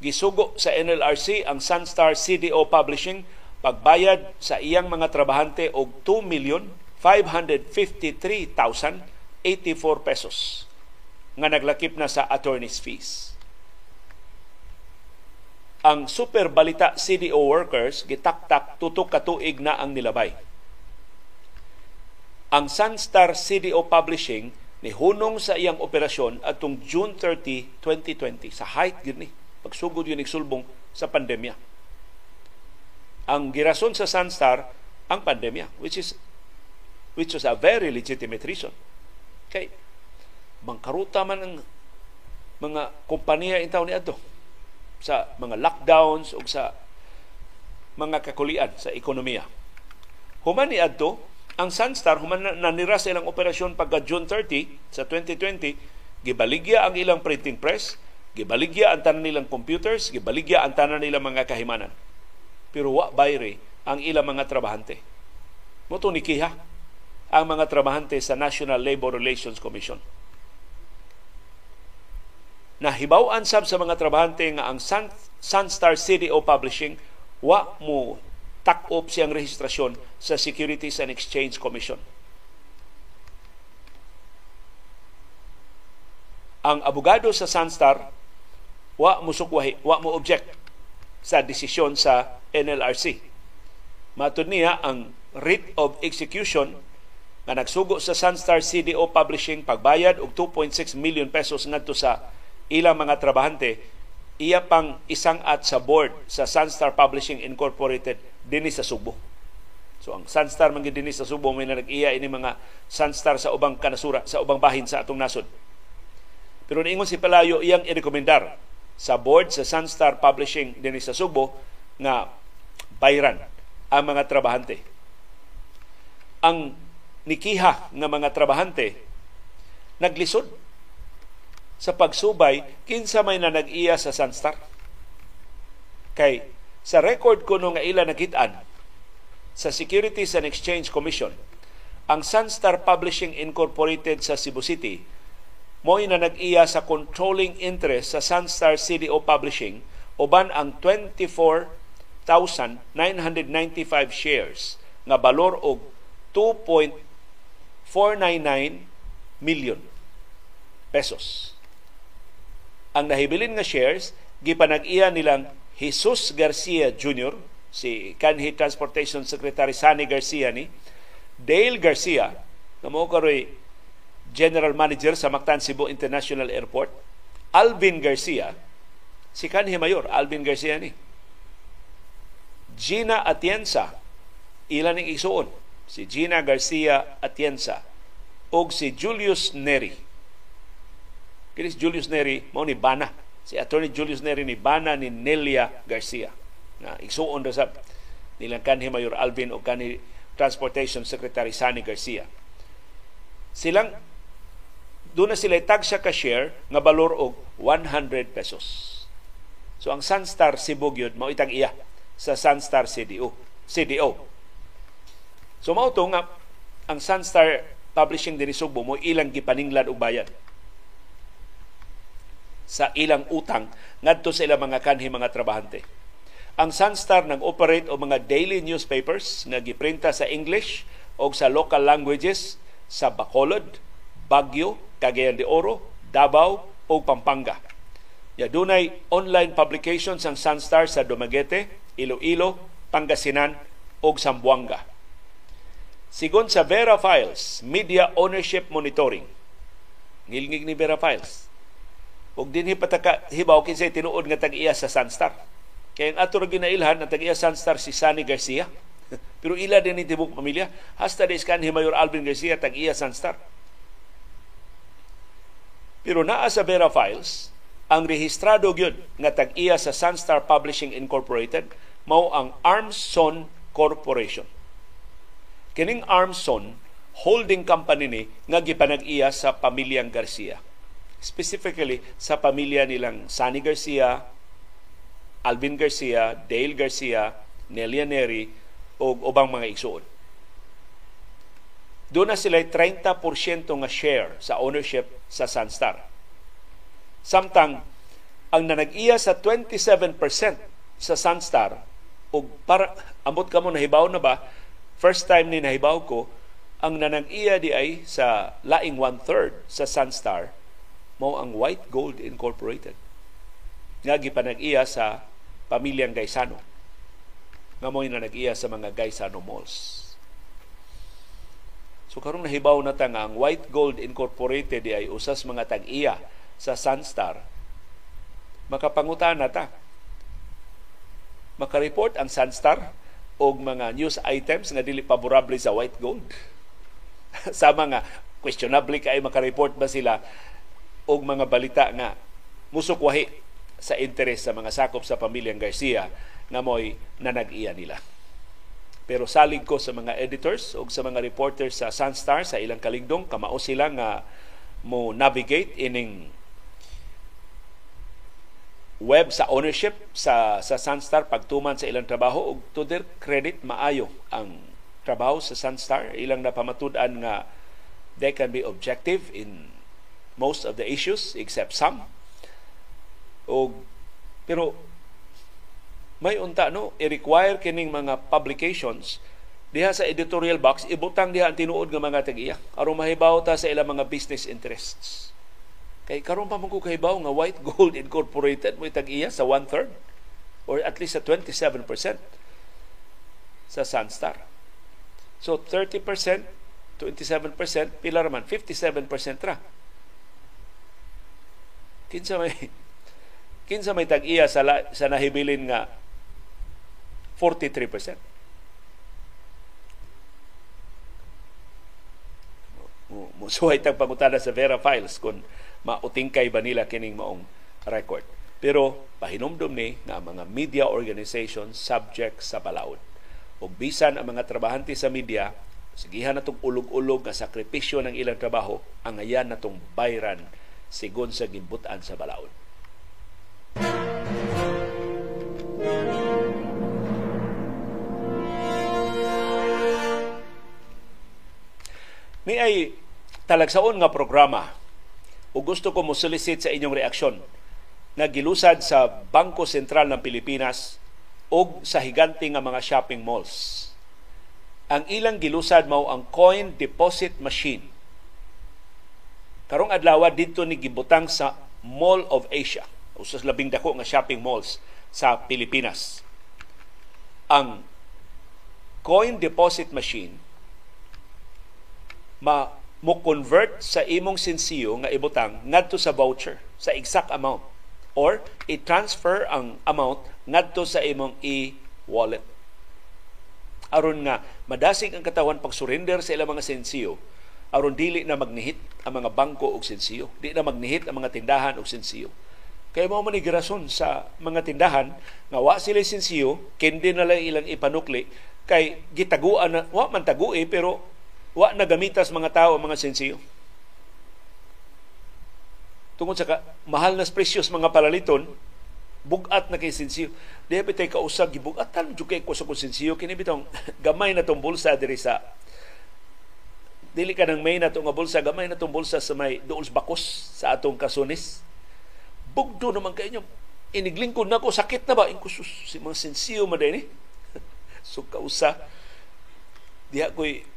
Gisugo sa NLRC ang Sunstar CDO Publishing pagbayad sa iyang mga trabahante og 2,553,084 pesos nga naglakip na sa attorney's fees. Ang super balita CDO workers gitaktak tutok ka tuig na ang nilabay. Ang Sunstar CDO Publishing ni hunong sa iyang operasyon atong June 30, 2020 sa height gini pagsugod yun igsulbong sa pandemya. Ang girason sa Sunstar ang pandemya, which is a very legitimate reason. Okay. Mangkaruta man ang mga kompanya in taon niadto sa mga lockdowns o sa mga kakulian sa ekonomiya. Human niadto ang Sunstar, human nanira sa ilang operasyon pagka June 30 sa 2020, gibaligya ang ilang printing press, gibaligya ang tanan nilang computers, gibaligya ang tanan nilang mga kahimanan. Pero wa bayre ang ilang mga trabahante. Moto ni kiha ang mga trabahante sa National Labor Relations Commission. Nahibaw-an sab sa mga trabahante nga ang Sunstar CDO Publishing wa mo tak-op siyang rehistrasyon sa Securities and Exchange Commission. Ang abogado sa Sunstar wa mo sukwahi, wa mo object sa desisyon sa NLRC. Matud niya ang writ of execution na nagsugo sa Sunstar CDO Publishing pagbayad og 2.6 million pesos ngadto sa ilang mga trabahante, iya pang isang at sa board sa Sunstar Publishing Incorporated dinhi sa Subo. So ang Sunstar man dinhi sa Subo, may nag-iya ini mga Sunstar sa ubang kanasura, sa ubang bahin sa atong nasod. Pero niingon si Palayo iyang irekomendar sa board sa Sunstar Publishing dinhi sa Subo nga bayran ang mga trabahante. Ang nikiha nga mga trabahante naglisod sa pagsubay kinsa may nanag-iya sa Sunstar. Kay sa record kuno nga ila nakit-an sa Securities and Exchange Commission, ang Sunstar Publishing Incorporated sa Cebu City mo'y nanag-iya sa controlling interest sa Sunstar CDO Publishing uban ang 24,995 shares nga balor og 2.499 million pesos. Ang nahibilin nga shares, gipanag-iya nilang Jesus Garcia Jr., si kanhi Transportation Secretary Sani Garcia ni, Dale Garcia, na mo karoy General Manager sa Mactan Cebu International Airport, Alvin Garcia, si kanhi Mayor Alvin Garcia ni, Gina Atienza, ilan ang isuon, si Gina Garcia Atienza, og si Julius Neri. Kini si Julius Neri mao ni bana, si Attorney Julius Neri ni bana ni Nelia Garcia na igsuon ra sab nilang kanhi Mayor Alvin o kanhi Transportation Secretary Sani Garcia. Silang doon na sila itag siya ka-share nga balor og 100 pesos. So ang Sunstar Cebu gyud mao itag iya sa Sunstar CDO. So mao to nga ang Sunstar Publishing dinhi Subo mo ilang gipaninglan og bayad sa ilang utang ngadto sa ilang mga kanhi mga trabahante. Ang Sunstar nag-operate o mga daily newspapers nga giprinta sa English o sa local languages sa Bacolod, Baguio, Cagayan de Oro, Davao o Pampanga. Ya dunay online publications ang Sunstar sa Dumaguete, Iloilo, Pangasinan o Zamboanga. Sigon sa Vera Files, Media Ownership Monitoring. Ngilngig ni Vera Files. Huwag din hibaw kinsay tinuod nga tag-iya sa Sunstar. Kaya ang ato ginailhan ang tag-iya Sunstar si Sani Garcia. Pero ila din ni tibok pamilya. Hasta de iskanhi Mayor Alvin Garcia tag-iya Sunstar. Pero naa sa Vera Files, ang rehistrado gyud nga tag-iya sa Sunstar Publishing Incorporated mao ang Armson Corporation. Kining Armson holding company ni nga gipanag-iya sa pamilyang Garcia. Specifically sa pamilya nilang Sani Garcia, Alvin Garcia, Dale Garcia, Nelia Neri o ubang mga igsuon. Doon na sila 30% nga share sa ownership sa Sunstar. Samtang ang nanag-iya sa 27% sa Sunstar o para ambot ka mo nahibaw na ba? First time ni nahibaw ko, ang nanag-iya di ay sa laing 1/3 sa Sunstar mao ang White Gold Incorporated nga gipanag-iya sa pamilyang Gaisano nga mo'y nanag-iya sa mga Gaisano malls. So karong nahibaw na ta nga ang White Gold Incorporated ay usas mga tag-iya sa Sunstar, makapangutan na ta. Makareport ang Sunstar og mga news items nga dili favorable sa White Gold. Sama nga questionable kay makareport ba sila og mga balita nga musukwahi sa interes sa mga sakop sa pamilyang Garcia na mo'y nanag-iya nila. Pero salig ko sa mga editors o sa mga reporters sa Sunstar sa ilang kalingdong, kamao sila nga mo navigate ining web sa ownership sa Sunstar pagtuman sa ilang trabaho, og to their credit maayo ang trabaho sa Sunstar. Ilang napamatud-an nga they can be objective in most of the issues except some. Og pero may unta no, i-require kining mga publications diha sa editorial box, ibutang diha ang tinuod ng mga tag-iya aron mahibaw ta sa ilang mga business interests. Kay karon pa man ko kahibaw nga White Gold Incorporated mo'y tag-iya sa 1/3 or at least sa 27% sa Sunstar. So 30%, 27%, pila ra man 57% ra. Kinsa may tag-iya sa nahibilin nga 43%. Musuhay tang pangutada sa Vera Files kung mautingkay ba nila kining maong record. Pero pahinomdom ni nga mga media organizations subject sa balaod. Ug bisan ang mga trabahante sa media, sigihan natong ulog-ulog nga sakripisyo ng ilang trabaho, ang ayan natong bayran sigon sa gimbutan sa balaod. Ni ay talagsaon nga programa o gusto ko musolisit sa inyong reaksyon na gilusad sa Bangko Sentral ng Pilipinas o sa higanti nga mga shopping malls. Ang ilang gilusad mao ang coin deposit machine. Karong adlaw dito ni gibutang sa Mall of Asia, usas labing dako nga shopping malls sa Pilipinas. Ang coin deposit machine mo-convert sa imong sinsiyo nga ibutang ngadto sa voucher sa exact amount or i-transfer ang amount ngadto sa imong e-wallet. Aron nga madasig ang katawan pag-surrender sa ilang mga sinsiyo, aron dili na magnihit ang mga bangko og sinsiyo, di na magnihit ang mga tindahan og sinsiyo. Kaya mao man girason sa mga tindahan nga wa sila sinsiyo, kindi na lang ilang ipanukli kay gitaguan na, wa man tagui pero wa nagamitas mga tao ang mga sinsiyo. Tungod sa mahal na presyos mga palaliton, bugat na kay sinsiyo. Di ba tayo kausag, gibugat tanong jukay ko sa sinsiyo, kini bitong gamay na tong bulsa diri sa dili ka ng may na tong bulsa, gamay na tong bulsa sa may duol bakos sa atong kasunis. Bugdo naman kayo, iniglingkod na ko, sakit na ba? Inkusus, si mga sinsiyo maday ni. So kausa, diha ko'y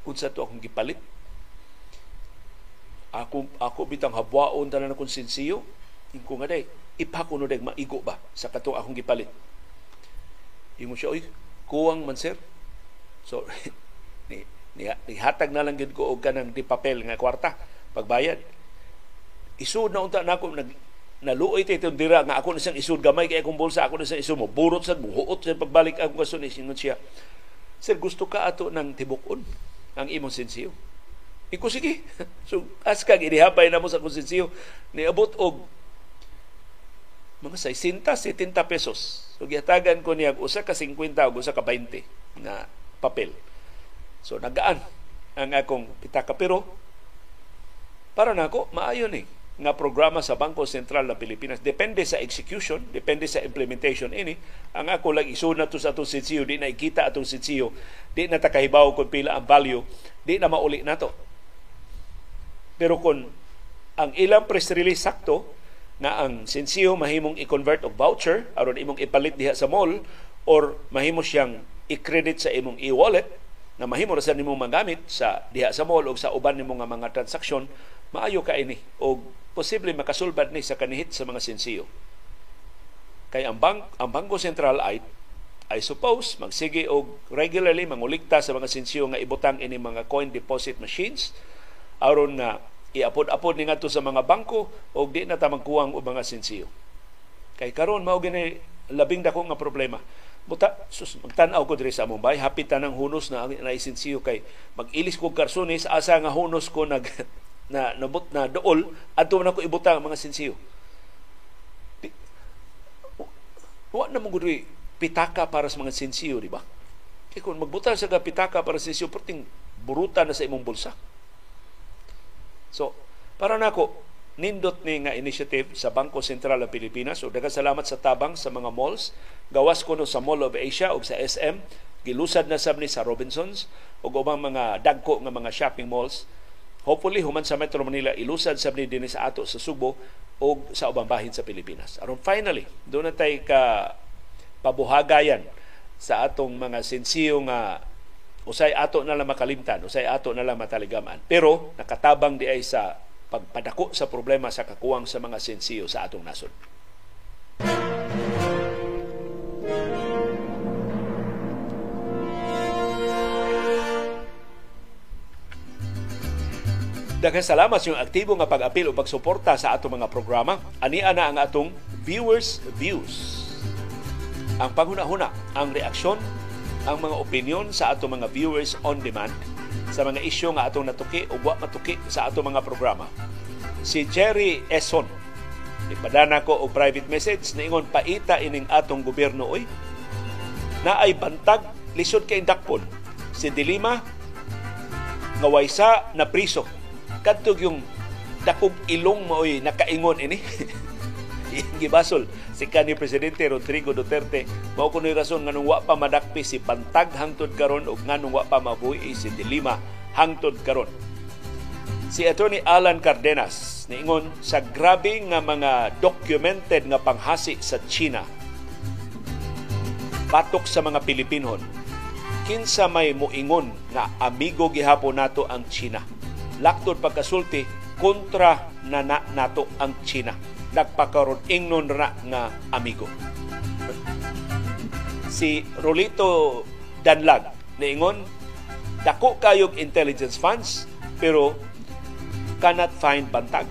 unsa to akong gipalit. Ako bitang habwaon tanan akong sinsiyo, ingko nga day, ipakuno day, maigo ba sa katong akong gipalit? Ingo siya, oy, kuwang man sir. So, nihatag na lang gid ko og kanang di papel nga kwarta, pagbayad. Isud na unta na ako, naluoy tayo itong dira nga ako nisang isud gamay kaya akong bulsa, ako nisang isud mo burot sa buhuot sa pagbalik akong kasunis. Ingon siya, sir, gusto ka ato ng tibukon ang imong sinsiyo? Iko sige. So askag inihapay na mo sa akong sinsiyo, niabot og mga 60-70 pesos. So gihatagan ko niya usa ka 50 o usa ka 20 na papel. So nagaan ang akong pitaka, pero para na ako maayon ni nga programa sa Bangko Sentral ng Pilipinas. Depende sa execution, depende sa implementation ini. Ang ako lang isuna to sa atong sinsiyo, di na ikita atong sinsiyo, di na takahibaw kung pila ang value, di na mauli na to. Pero kung ang ilang press release sakto na ang sinsiyo mahimong i-convert o voucher, aron imong ipalit diha sa mall, or mahimo siyang i-credit sa imong e-wallet, na mahimo na sa nimong magamit sa diha sa mall o sa uban nimong mga transaksyon, maayo ka ini o posible makasulbad ni sa kanihit sa mga sinsiyo. Kaya ang Bangko Sentral ay, I suppose, magsige o regularly manguligta sa mga sinsiyo nga ibutang ini mga coin deposit machines aron nga iapod-apod ni nga to sa mga bangko o di na tamangkuang o mga sinsiyo. Kaya karon mao gani labing dako nga problema. Magtanaw ko diri sa Mumbai, hapit tanang hunos na naisinsiyo kay mag-ilis ko karsunis, asa nga hunos ko nag na nabot na dool adto na ko ibutang ang mga sensiyo. Wa na mo guri pitaka para sa mga sensiyo, di ba? Kaya kung magbutang sa pitaka para sa sensiyo, perting buruta na sa imong bulsa. So, para nako nindot ni nga initiative sa Bangko Sentral ng Pilipinas. So, daghang salamat sa tabang sa mga malls. Gawas ko no sa Mall of Asia o sa SM. Gilusad na sab ni sa Robinsons o ubang mga dagko nga mga shopping malls. Hopefully, human sa Metro Manila, ilusad sab ni din sa ato sa Subo o sa ubang bahin sa Pilipinas. Aron finally, doon na tayo ka pabuhagayan sa atong mga sensiyo nga usay ato na lang makalimtan, usay ato na lang mataligaman. Pero nakatabang di ay sa pagpadako sa problema sa kakuwang sa mga sensiyo sa atong nasod. Daghang salamat sa inyong aktibo nga pag-apil o pagsuporta sa atong mga programa. Ania na ang atong viewers' views. Ang panghuna-huna, ang reaksyon, ang mga opinyon sa atong mga viewers on demand sa mga isyu nga atong natuki o wa matuki sa atong mga programa. Si Jerry Eson, ipadana ko o private message na ingon paita ining atong gobyerno oy na ay bantag lisod kay dakpon si Dilima nga waysa na priso. Kadtog yung dakog ilong maoy nakaingon ini. Gibasol si kanhi Presidente Rodrigo Duterte mao kunoy rason nganong wa pa madakpi si bantag hangtod karon ug nganong wa pa mabuhi si Dilima hangtod karon. Si Attorney Alan Cardenas niingon sa grabe nga mga documented nga panghasi sa China batok sa mga Pilipinon, kinsa may moingon nga amigo gihapon nato ang China. Laktod pagkasulti kontra na nato ang China. Nagpakaroon ingnon na nga amigo. Si Rolito Danlag niingon, dako kayog intelligence funds pero cannot find bantag.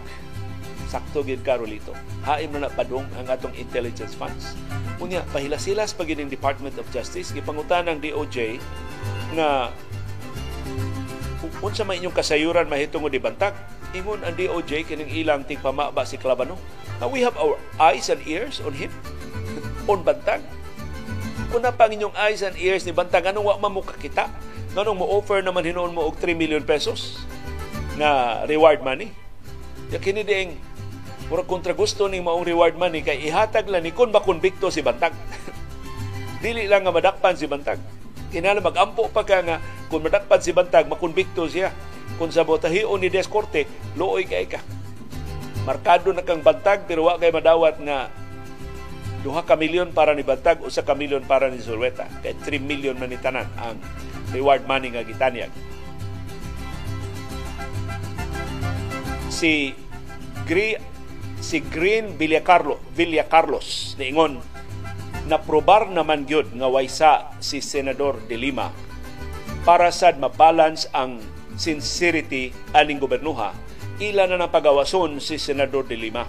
Sakto gid ka Rolito. Haim na padung ang atong intelligence funds. Unya pahilasilas pag ining Department of Justice gipangutan ng DOJ na unsa may inyong kasayuran mahitungod di bantag, ingon ang DOJ kining ilang tigpamaba si Clavano. Now we have our eyes and ears on him, on bantag. Kung na pang inyong eyes and ears ni bantag, anong wa man mo kakita? Anong mo-offer naman hinoon mo og 3 million pesos na reward money? Yakini ding, murag kontra gusto ni maong reward money kay ihatag lang ni kun makonbikto si bantag. Dili lang nga madakpan si bantag. Kinala magampo pa ka nga kung madakpan si bantag, makonbikto siya. Kung sa botahion ni Descorte, looy kay ka. Markado na kang bantag, pero wa kay madawat nga 2 milyon para ni bantag o 1 milyon para ni Zulueta. Kaya 3 million man ni tanan ang reward money nga gitanyag. Si Green Villacarlos niingon, naprobar naman gyud nga waysa si Senador Dilima para sad mabalance ang sincerity aning gobernuha. Ila na nang pagawason si Senador Dilima,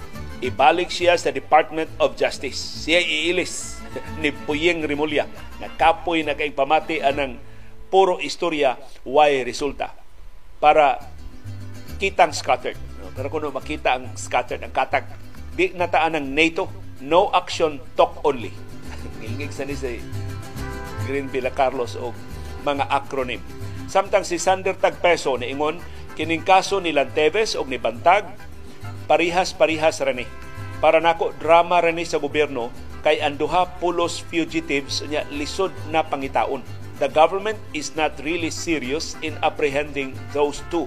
ibalik siya sa Department of Justice. Siya iilis ni Puyeng Rimulya na kapoy na kay pamati anang puro istorya way resulta para kitang scattered. Pero kuno makita ang scattered ang katag di nataan ng NATO, no action talk only. Ngilingig sa ni si Green Villacarlos o mga acronym. Samtang si Sander Tagpeso niingon, kining kaso ni Lanteves o ni Bantag, parihas-parihas rani. Para nako drama rani sa gobyerno kay anduha pulos fugitives nya lisod na pangitaon. The government is not really serious in apprehending those two.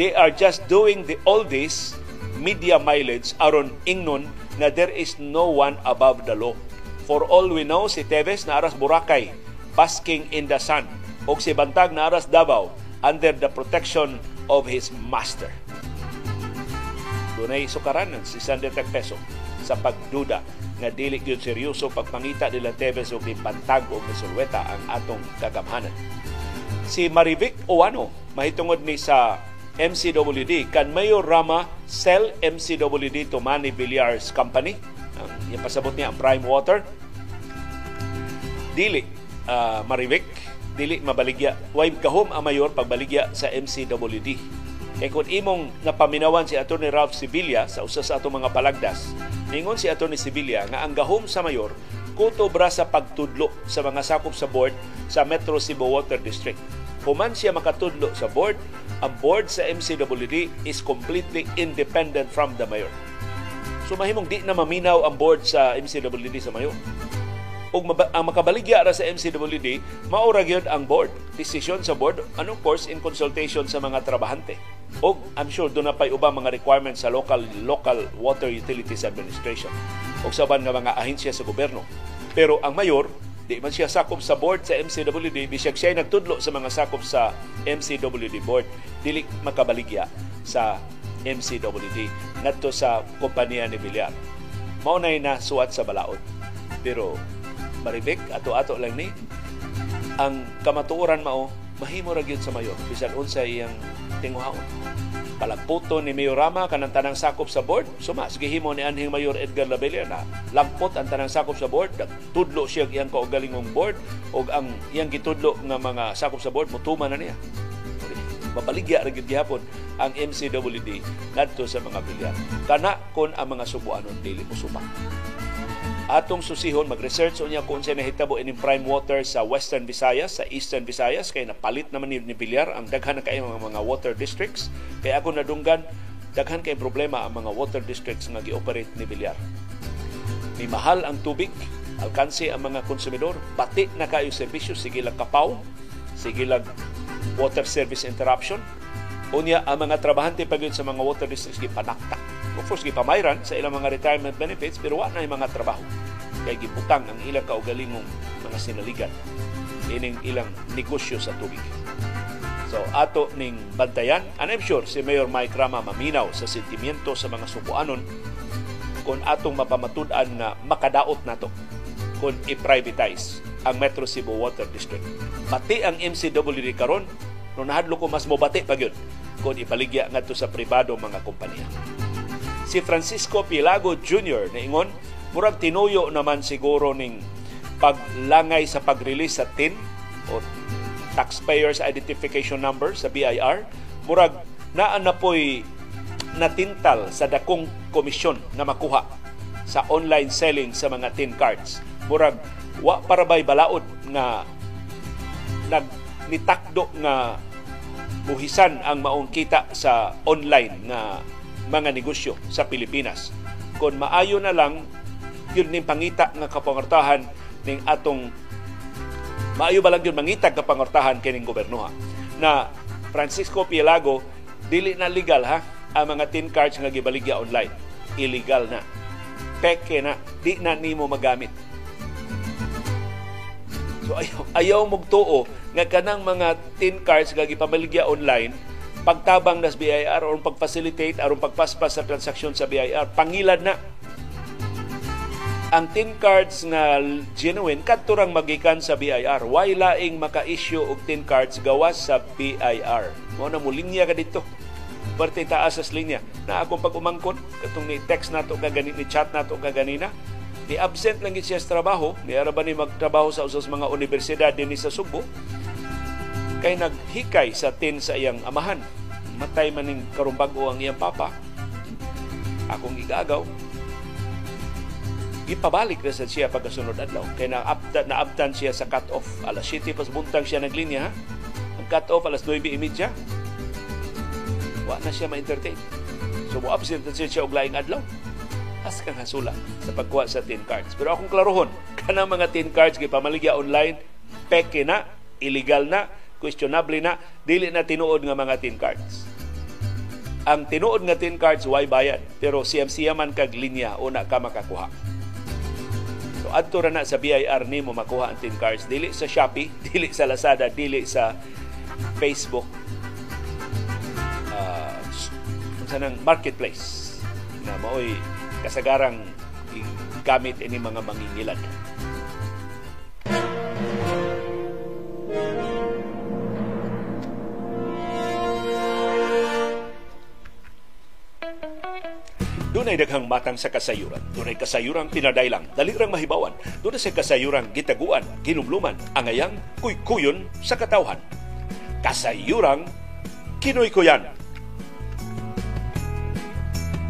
They are just doing all this media mileage aron ingnon na there is no one above the law. For all we know, si Teves na aras Boracay, basking in the sun, o si Bantag na aras Davao, under the protection of his master. Dunay sukaranan si Sander Tagpeso sa pagduda na dili yun seryoso pagpangita nila Teves o ni Bantag o ni Zulueta ang atong kagamhanan. Si Marivic Oano, mahitungod ni sa MCWD, kan Mayor Rama sell MCWD to Manny Villar's company? Yung pasabot niya ang Prime Water. Dili, Marivic, dili mabaligya. Way kahom ang mayor pagbaligya sa MCWD. Kaya kung imong napaminawan si Atty. Ralph Sibilla sa usas ato mga palagdas, ningon si Atty. Sibilla nga ang gahom sa mayor kutobra sa pagtudlo sa mga sakop sa board sa Metro Cebu Water District. Human siya makatudlo sa board, ang board sa MCWD is completely independent from the mayor. So mahimong di na maminaw ang board sa MCWD sa mayor. Ug ang makabaligya ra sa MCWD, maura gyud ang board. Desisyon sa board, anong course in consultation sa mga trabahante. Ug I'm sure doon na pa'y ubang mga requirements sa local Water Utilities Administration o saban nga mga ahensya sa gobyerno. Pero ang mayor, di man siya sakop sa board sa MCWD, bisag siya nagtudlo sa mga sakop sa MCWD board, dili makabaligya sa MCWD ngadto sa kompanya ni Villar. Maunay na suwat sa balaod. Pero Maribek, ato-ato lang ni ang kamatuoran mao mahimo ra gyud sa mayor bisan unsa iyang tinguhaon. Palagputo ni Mayorama kanang tanang sakop sa board, sumas gihimo ni anhing Mayor Edgar Labella na lampot ang tanang sakop sa board, tudlo siya iyang kaugalingong board og ang iyang gitudlo nga mga sakop sa board mutuman na niya. Mabaligya ra gyud gihapon ang MCWD ngadto sa mga bilyar. Kana kon ang mga subuanon dili musupak. Atong susihon mag-research unya kung saan nahitabo in prime water sa Western Visayas, sa Eastern Visayas, kaya napalit naman ni Villar ang daghan na kayo mga water districts. Kaya ako nadunggan, daghan kayo problema ang mga water districts nga gi-operate ni Villar. May mahal ang tubig, alkansi ang mga konsumidor, pati na kayo servisyo, sige lang kapaw, sige lang water service interruption. Unya, ang mga trabahante pa yun sa mga water districts gipanaktak. Of course, gipamayran sa ilang mga retirement benefits pero wala na yung mga trabaho. Kaya gibutang ang ilang kaugalingong mga sinaligan ining ilang negosyo sa tubig. So, ato ning bantayan. And I'm sure si Mayor Mike Rama maminaw sa sentimiento sa mga Subuanon kung atong mapamatud-an na makadaot nato kung i-privatize ang Metro Cebu Water District. Pati ang MCWD karon, no nahadlo ko mas mobati pag yun kung ipaligya ngadto sa pribado mga kompanya. Si Francisco Pilago Jr. naingon, murag tinuyo naman siguro ning paglangay sa pag-release sa TIN o Taxpayers Identification Number sa BIR. Murag naan na po'y natintal sa dakong komisyon na makuha sa online selling sa mga TIN cards. Murag wa para ba'y balaod nga nagnitakdo nga buhisan ang maong kita sa online nga mga negosyo sa Pilipinas. Kung maayo na lang, yun ning pangita ng kapangartahan ng atong maayo ba lang yun mangitag kapangartahan kining gobernoha. Na Francisco Pielago, dili na legal ha, ang mga tin cards nga gibaligya online. Illegal na. Peke na. Di na nimo magamit. So ayaw magtuo nga kanang mga tin cards nga gipabaligya online pagtabang nas BIR o pag-facilitate o pagpaspas sa transaksyon sa BIR, pangilad na. Ang TIN cards na genuine, katurang magikan sa BIR. Why laing maka-issue og TIN cards gawas sa BIR? Muna mo, linya ka dito. Parte taas as linya. Na akong pag-umangkon, katong ni-text na ito, ni-chat na ito kaganina, ni-absent lang siya sa trabaho, niyara ba ni magtrabaho sa usas mga universidad din sa Subo, kay naghikay sa tin sa iyang amahan. Matay maning karumbago ang iyang papa. Akong igagaw. Ipabalik na sa siya pagkasunod adlaw. Kay naabtan siya sa cut-off. Alas 7 pas buntang siya naglinya. Ha? Ang cut-off alas 9:30. Wa na siya ma-entertain. So, mo-absent na siya og laing adlaw. As kang hasula sa pagkuha sa tin cards. Pero akong klarohon, kanang mga tin cards gipamaligya online, peke na, illegal na, questionable na, dili na tinuod nga mga tin cards. Ang tinuod nga tin cards, way bayad. Pero siyam-siyaman kag linya, una ka makakuha. So, adto ra na sa BIR ni mo makuha ang tin cards. Dili sa Shopee, dili sa Lazada, dili sa Facebook. Sa nang marketplace na maoy kasagarang gamit ini mga mangingilan. Doon Dunay daghang matang sa kasayuran. Dunay kasayuran pinadailang, dalirang mahibawan. Dunay sa kasayuran gitaguan, ginumluman, angayang, kuykuyon sa katawhan. Kasayurang Kinuykoyan.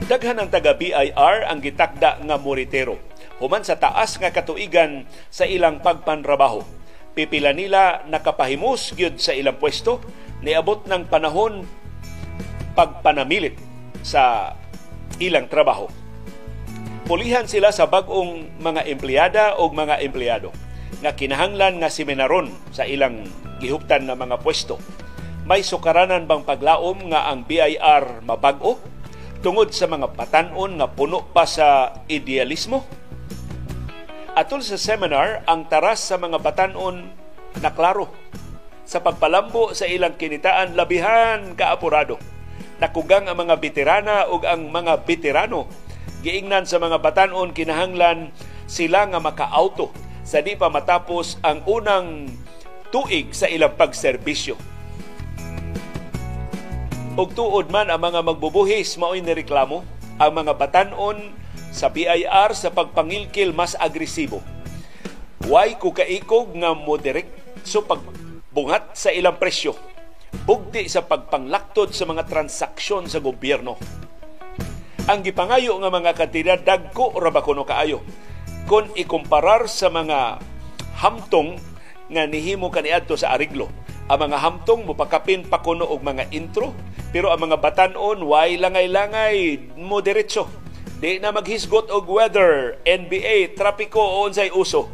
Daghan ang taga BIR ang gitakda nga moritero. Human sa taas nga katuigan sa ilang pagpanrabaho. Pipila nila nakapahimus gyud sa ilang pwesto, niabot ng panahon pagpanamilit sa ilang trabaho. Pulihan sila sa bagong mga empleyada o mga empleyado na kinahanglan nga seminaron sa ilang gihuptan na mga pwesto. May sukaranan bang paglaom nga ang BIR mabago tungod sa mga patanon nga puno pa sa idealismo? Atol sa seminar, ang taras sa mga patanon na klaro sa pagpalambo sa ilang kinitaan labihan kaapurado. Nakugang ang mga veterana o ang mga veterano. Giingnan sa mga batanon, kinahanglan sila nga maka-auto sa di pa matapos ang unang tuig sa ilang pagserbisyo. Og tuod man ang mga magbubuhis, mao'y nireklamo ang mga batanon sa BIR sa pagpangilkil mas agresibo. Way kukaikog nga moderate so pagbungat sa ilang presyo. Bugti sa pagpanglaktod sa mga transaksyon sa gobyerno. Ang gipangayo nga mga kantidad dagko ra ba kuno kaayo kun ikumparar sa mga hamtong nga nihimo kaniadto sa ariglo. Ang mga hamtong mopakapin pa kuno og mga intro, pero ang mga batan-on way langay-langay mo diretso. Di na maghisgot og weather, NBA, trapiko o unsay uso.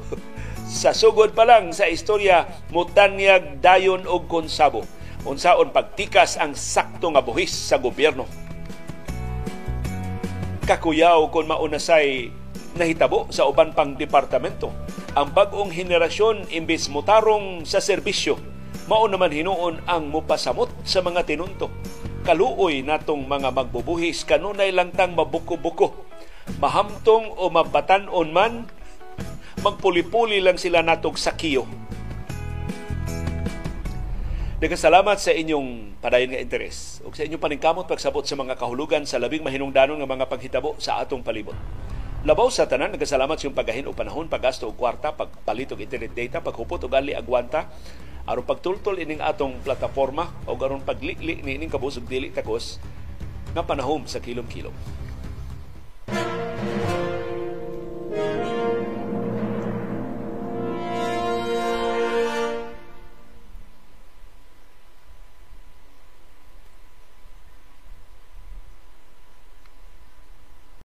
Sa sugod pa lang sa istorya mutanyag dayon og konsabo. Unsaon pagtikas ang sakto nga buhis sa gobyerno. Kakuyaw kon maunasay nahitabo sa uban pang departamento. Ang bag-ong henerasyon imbis mutarong sa serbisyo, mao naman hinuon ang mupasamot sa mga tinunto. Kaluoy natong mga magbubuhis kanunay langtang mabuko-buko. Mahamtong o mabatan-on man, magpuli-puli lang sila natog sa kiyo. Nagkasalamat sa inyong padayon nga interes ug sa inyong paningkamot pagsabot sa mga kahulugan sa labing mahinungdanon nga mga panghitabo sa atong palibot. Labaw sa tanan, nagkasalamat sa iyong paggahin o panahon, paggasto og kwarta, pagpalit og internet data, paghupot og ali agwanta, aron pagtultol ining atong plataporma o aron pagliili ni ining kabusog dili takos nga panahom sa kilom-kilom.